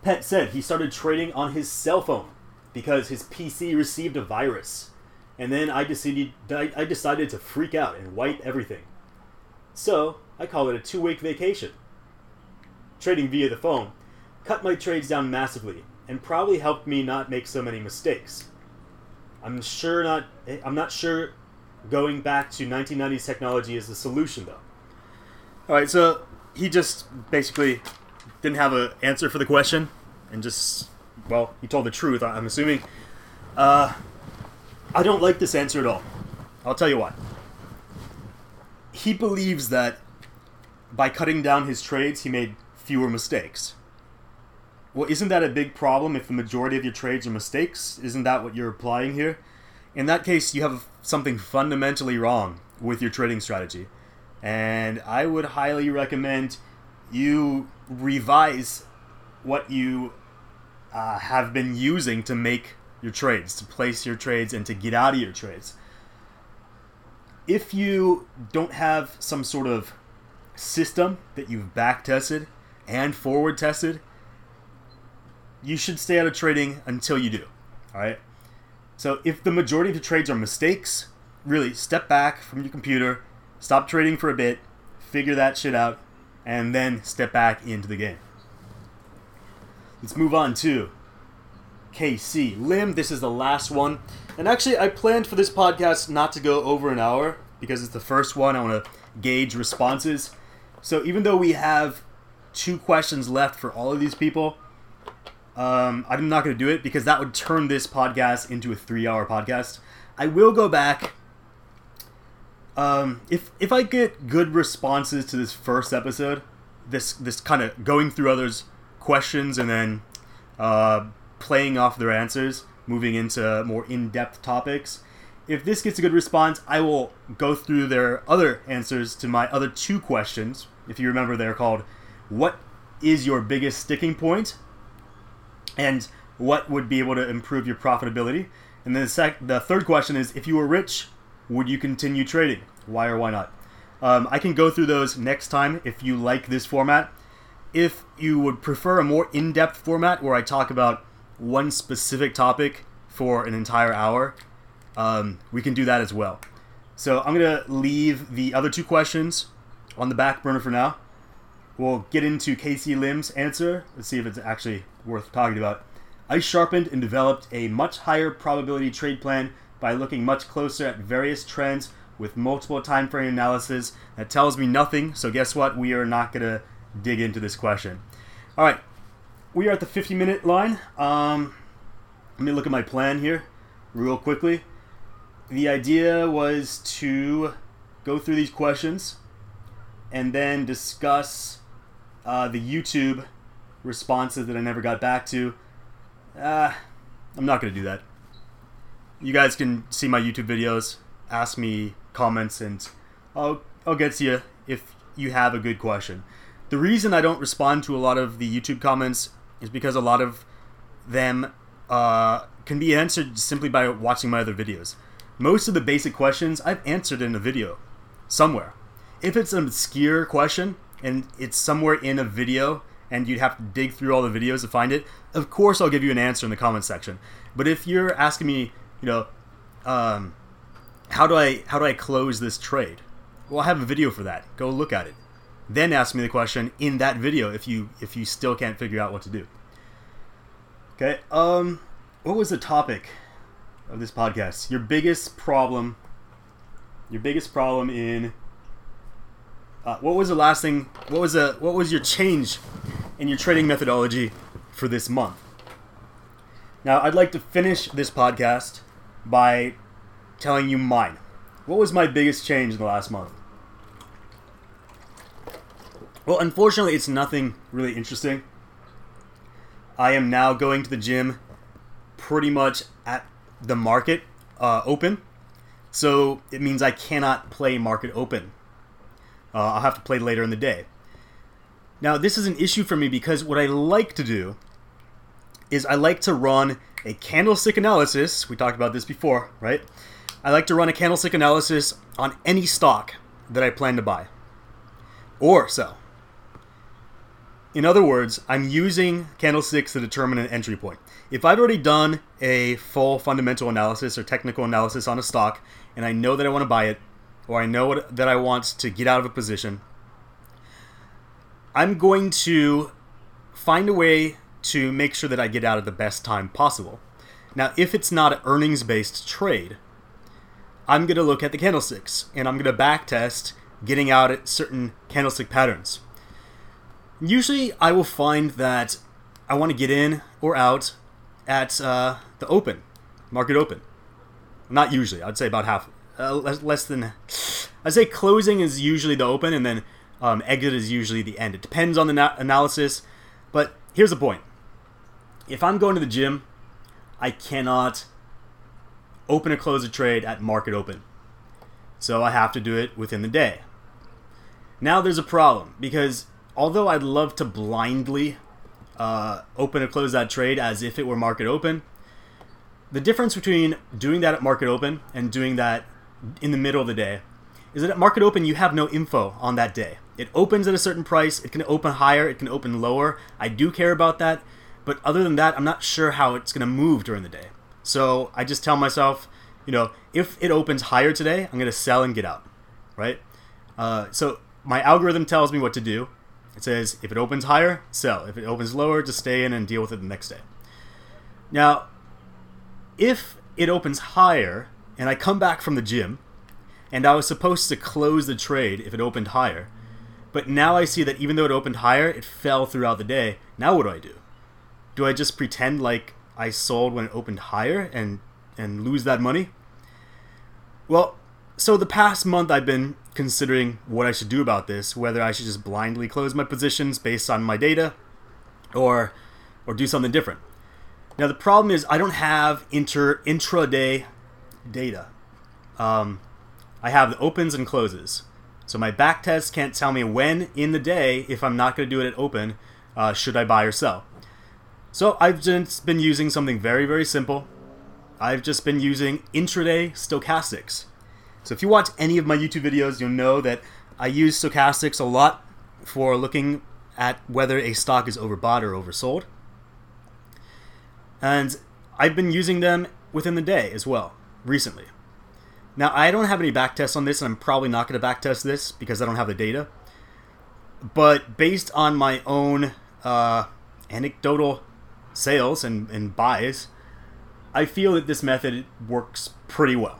Pet said he started trading on his cell phone because his P C received a virus. And then I decided I decided to freak out and wipe everything. So I call it a two-week vacation. Trading via the phone cut my trades down massively and probably helped me not make so many mistakes. I'm sure not I'm not sure going back to nineteen nineties technology is the solution though. All right, so he just basically didn't have an answer for the question and just well, you told the truth, I'm assuming. Uh, I don't like this answer at all. I'll tell you why. He believes that by cutting down his trades, he made fewer mistakes. Well, isn't that a big problem if the majority of your trades are mistakes? Isn't that what you're applying here? In that case, you have something fundamentally wrong with your trading strategy. And I would highly recommend you revise what you Uh, have been using to make your trades, to place your trades, and to get out of your trades. If you don't have some sort of system that you've back tested and forward tested, you should stay out of trading until you do. All right. So if the majority of the trades are mistakes, really step back from your computer, stop trading for a bit, figure that shit out, and then step back into the game. Let's move on to K C Lim. This is the last one. And actually, I planned for this podcast not to go over an hour because it's the first one. I want to gauge responses. So even though we have two questions left for all of these people, um, I'm not going to do it because that would turn this podcast into a three-hour podcast. I will go back. Um, if if I get good responses to this first episode, this this kind of going through others' questions and then uh, playing off their answers, moving into more in-depth topics. If this gets a good response, I will go through their other answers to my other two questions. If you remember, they're called, what is your biggest sticking point? And what would be able to improve your profitability? And then the, sec- the third question is, if you were rich, would you continue trading? Why or why not? Um, I can go through those next time if you like this format. If you would prefer a more in-depth format where I talk about one specific topic for an entire hour, um, we can do that as well. So I'm going to leave the other two questions on the back burner for now. We'll get into K C Lim's answer. Let's see if it's actually worth talking about. I sharpened and developed a much higher probability trade plan by looking much closer at various trends with multiple time frame analysis. That tells me nothing, so guess what? We are not going to dig into this question. All right, we are at the fifty minute line. Um, let me look at my plan here real quickly. The idea was to go through these questions and then discuss uh, the YouTube responses that I never got back to. Uh, I'm not going to do that. You guys can see my YouTube videos, ask me comments, and I'll, I'll get to you if you have a good question. The reason I don't respond to a lot of the YouTube comments is because a lot of them uh, can be answered simply by watching my other videos. Most of the basic questions I've answered in a video somewhere. If it's an obscure question and it's somewhere in a video and you'd have to dig through all the videos to find it, of course I'll give you an answer in the comment section. But if you're asking me, you know, um, how do I how do I close this trade? Well, I have a video for that. Go look at it. Then ask me the question in that video if you if you still can't figure out what to do. Okay, um, what was the topic of this podcast? Your biggest problem, your biggest problem in, uh, what was the last thing, what was a, what was your change in your trading methodology for this month? Now, I'd like to finish this podcast by telling you mine. What was my biggest change in the last month? Well, unfortunately, it's nothing really interesting. I am now going to the gym pretty much at the market uh, open. So it means I cannot play market open. Uh, I'll have to play later in the day. Now, this is an issue for me because what I like to do is I like to run a candlestick analysis. We talked about this before, right? I like to run a candlestick analysis on any stock that I plan to buy or sell. In other words, I'm using candlesticks to determine an entry point. If I've already done a full fundamental analysis or technical analysis on a stock and I know that I want to buy it, or I know what, that I want to get out of a position, I'm going to find a way to make sure that I get out at the best time possible. Now, if it's not an earnings-based trade, I'm going to look at the candlesticks and I'm going to backtest getting out at certain candlestick patterns. Usually, I will find that I want to get in or out at uh, the open, market open. Not usually. I'd say about half, uh, less, less than. I'd say closing is usually the open, and then um, exit is usually the end. It depends on the na- analysis, but here's the point. If I'm going to the gym, I cannot open or close a trade at market open. So I have to do it within the day. Now there's a problem because although I'd love to blindly uh, open or close that trade as if it were market open, the difference between doing that at market open and doing that in the middle of the day is that at market open, you have no info on that day. It opens at a certain price. It can open higher. It can open lower. I do care about that. But other than that, I'm not sure how it's going to move during the day. So I just tell myself, you know, if it opens higher today, I'm going to sell and get out, right? Uh, so my algorithm tells me what to do. It says, if it opens higher, sell. If it opens lower, just stay in and deal with it the next day. Now, if it opens higher and I come back from the gym and I was supposed to close the trade if it opened higher, but now I see that even though it opened higher, it fell throughout the day. Now what do I do? Do I just pretend like I sold when it opened higher and, and lose that money? Well, so the past month I've been considering what I should do about this, whether I should just blindly close my positions based on my data or or do something different. Now, the problem is I don't have inter, intraday data. Um, I have the opens and closes. So my back test can't tell me when in the day, if I'm not going to do it at open, uh, should I buy or sell? So I've just been using something very, very simple. I've just been using intraday stochastics. So if you watch any of my YouTube videos, you'll know that I use stochastics a lot for looking at whether a stock is overbought or oversold. And I've been using them within the day as well, recently. Now, I don't have any backtests on this, and I'm probably not going to backtest this because I don't have the data. But based on my own uh, anecdotal sales and, and buys, I feel that this method works pretty well.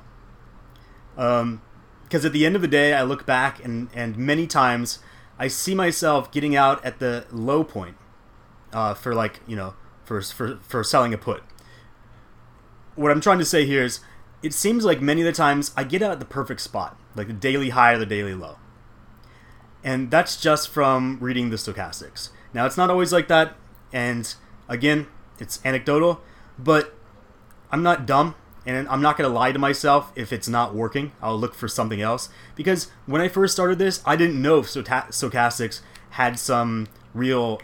Um, because at the end of the day, I look back and, and many times I see myself getting out at the low point uh, for like, you know, for, for, for selling a put. What I'm trying to say here is it seems like many of the times I get out at the perfect spot, like the daily high or the daily low. And that's just from reading the stochastics. Now, it's not always like that. And again, it's anecdotal, but I'm not dumb. And I'm not going to lie to myself if it's not working. I'll look for something else. Because when I first started this, I didn't know if stochastics had some real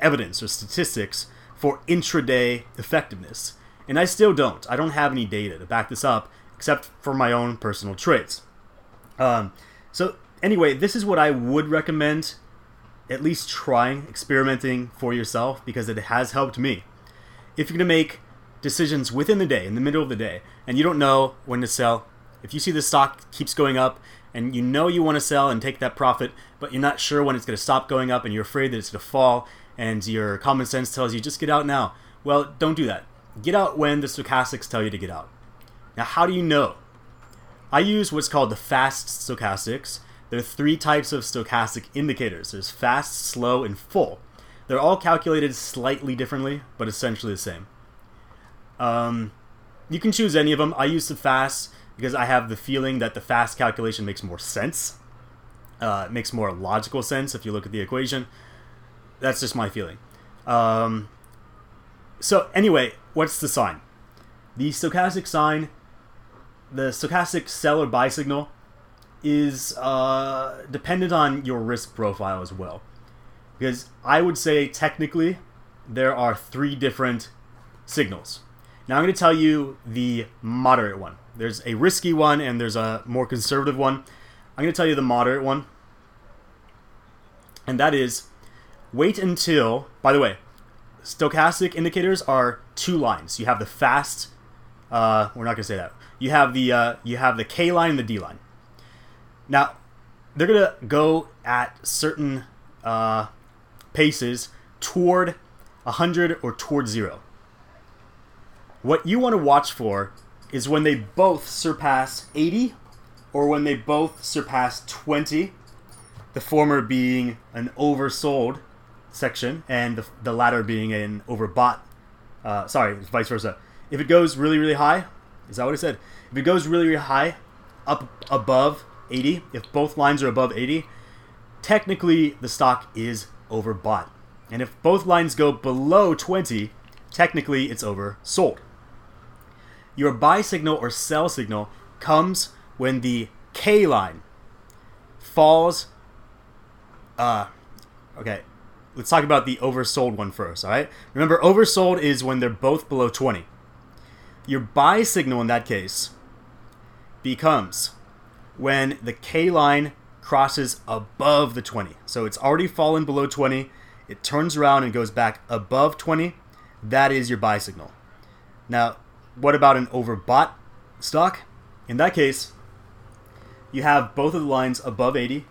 evidence or statistics for intraday effectiveness. And I still don't. I don't have any data to back this up, except for my own personal trades. Um, so anyway, this is what I would recommend, at least trying, experimenting for yourself, because it has helped me. If you're going to make decisions within the day, in the middle of the day, and you don't know when to sell. If you see the stock keeps going up and you know you want to sell and take that profit, but you're not sure when it's going to stop going up and you're afraid that it's going to fall and your common sense tells you just get out now. Well, don't do that. Get out when the stochastics tell you to get out. Now, how do you know? I use what's called the fast stochastics. There are three types of stochastic indicators. There's fast, slow, and full. They're all calculated slightly differently, but essentially the same. Um, you can choose any of them. I use the fast because I have the feeling that the fast calculation makes more sense. Uh, it makes more logical sense if you look at the equation. That's just my feeling. Um, so anyway, what's the sign? The stochastic sign, the stochastic sell or buy signal is uh, dependent on your risk profile as well. Because I would say technically there are three different signals. Now I'm going to tell you the moderate one. There's a risky one and there's a more conservative one. I'm going to tell you the moderate one. And that is wait until, by the way, stochastic indicators are two lines. You have the fast, uh, we're not going to say that. You have the uh, you have the K line and the D line. Now they're going to go at certain uh, paces toward one hundred or toward zero. What you want to watch for is when they both surpass eighty or when they both surpass twenty, the former being an oversold section and the, the latter being an overbought, uh, sorry, vice versa. If it goes really, really high, is that what I said? If it goes really, really high, up above eighty, if both lines are above eighty, technically the stock is overbought. And if both lines go below twenty, technically it's oversold. Your buy signal or sell signal comes when the K line falls. Uh, okay, let's talk about the oversold one first, all right? Remember, oversold is when they're both below twenty. Your buy signal in that case becomes when the K line crosses above the twenty. So it's already fallen below twenty. It turns around and goes back above twenty. That is your buy signal. Now, what about an overbought stock? In that case, you have both of the lines above eighty.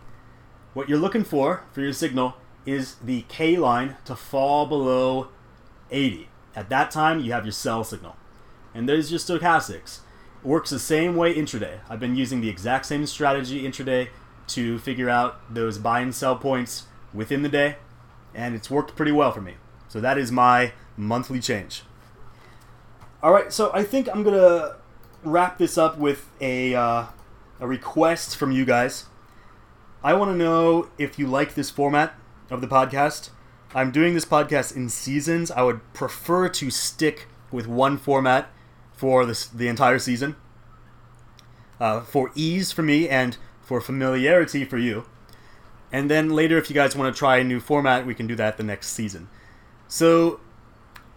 What you're looking for, for your signal, is the K line to fall below eighty. At that time, you have your sell signal. And there's your stochastics. It works the same way intraday. I've been using the exact same strategy intraday to figure out those buy and sell points within the day, and it's worked pretty well for me. So that is my monthly change. All right, so I think I'm gonna wrap this up with a uh, a request from you guys. I want to know if you like this format of the podcast. I'm doing this podcast in seasons. I would prefer to stick with one format for this, the entire season, uh, for ease for me and for familiarity for you. And then later, if you guys want to try a new format, we can do that the next season. So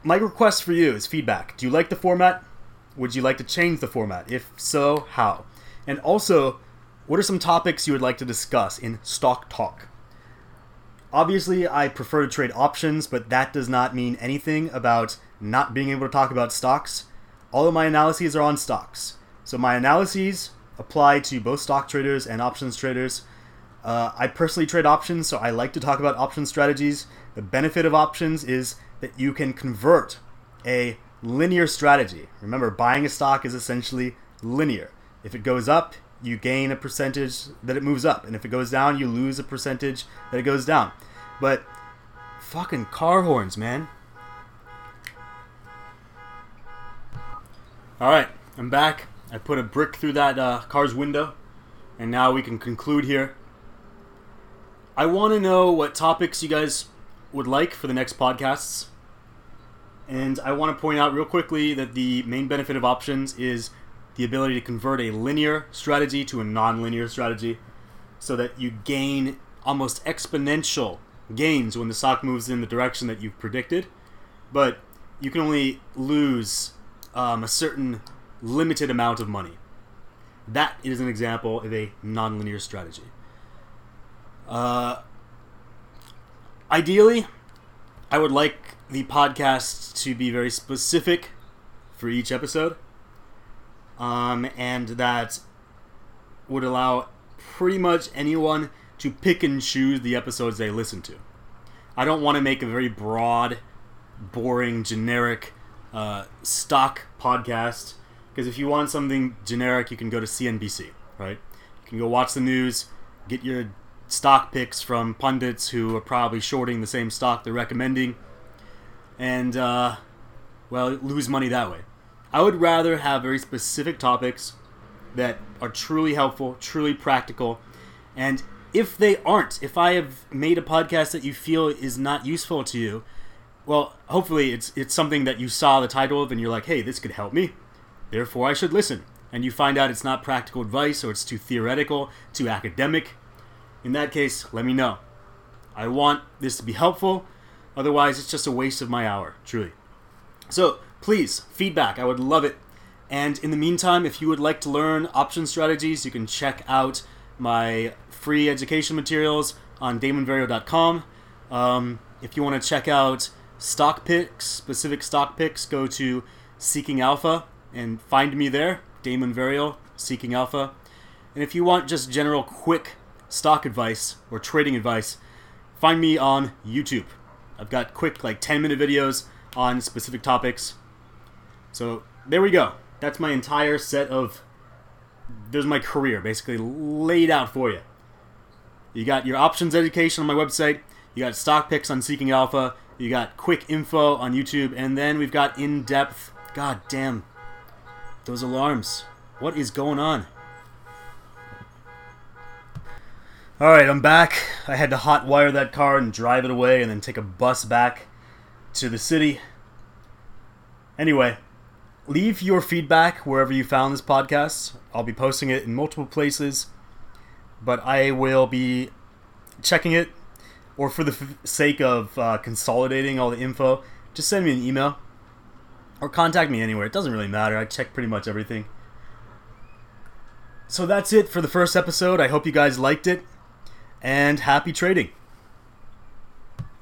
my request for you is feedback. Do you like the format? Would you like to change the format? If so, how? And also, what are some topics you would like to discuss in Stock Talk? Obviously, I prefer to trade options, but that does not mean anything about not being able to talk about stocks. All of my analyses are on stocks. So my analyses apply to both stock traders and options traders. Uh, I personally trade options, so I like to talk about option strategies. The benefit of options is that you can convert a linear strategy. Remember, buying a stock is essentially linear. If it goes up, you gain a percentage that it moves up. And if it goes down, you lose a percentage that it goes down. But fucking car horns, man. All right, I'm back. I put a brick through that uh, car's window. And now we can conclude here. I want to know what topics you guys would like for the next podcasts. And I want to point out real quickly that the main benefit of options is the ability to convert a linear strategy to a non-linear strategy so that you gain almost exponential gains when the stock moves in the direction that you've predicted. But you can only lose um, a certain limited amount of money. That is an example of a non-linear strategy. Uh, ideally, I would like the podcast to be very specific for each episode, um, and that would allow pretty much anyone to pick and choose the episodes they listen to. I don't want to make a very broad, boring, generic uh, stock podcast, because if you want something generic, you can go to C N B C, right? You can go watch the news, get your stock picks from pundits who are probably shorting the same stock they're recommending, and, uh, well, lose money that way. I would rather have very specific topics that are truly helpful, truly practical, and if they aren't, if I have made a podcast that you feel is not useful to you, well, hopefully it's it's something that you saw the title of and you're like, hey, this could help me, therefore I should listen. And you find out it's not practical advice, or it's too theoretical, too academic. In that case, let me know. I want this to be helpful. Otherwise, it's just a waste of my hour, truly. So, please, feedback. I would love it. And in the meantime, if you would like to learn option strategies, you can check out my free education materials on damon verial dot com. Um, if you want to check out stock picks, specific stock picks, go to Seeking Alpha and find me there, Damon Verial, Seeking Alpha. And if you want just general quick stock advice or trading advice, find me on YouTube. I've got quick, like ten minute videos on specific topics. So there we go. That's my entire set of, there's my career basically laid out for you. You got your options education on my website. You got stock picks on Seeking Alpha. You got quick info on YouTube. And then we've got in-depth, god damn, those alarms. What is going on? All right, I'm back. I had to hotwire that car and drive it away and then take a bus back to the city. Anyway, leave your feedback wherever you found this podcast. I'll be posting it in multiple places, but I will be checking it, or for the f- sake of uh, consolidating all the info, just send me an email or contact me anywhere. It doesn't really matter. I check pretty much everything. So that's it for the first episode. I hope you guys liked it, and happy trading.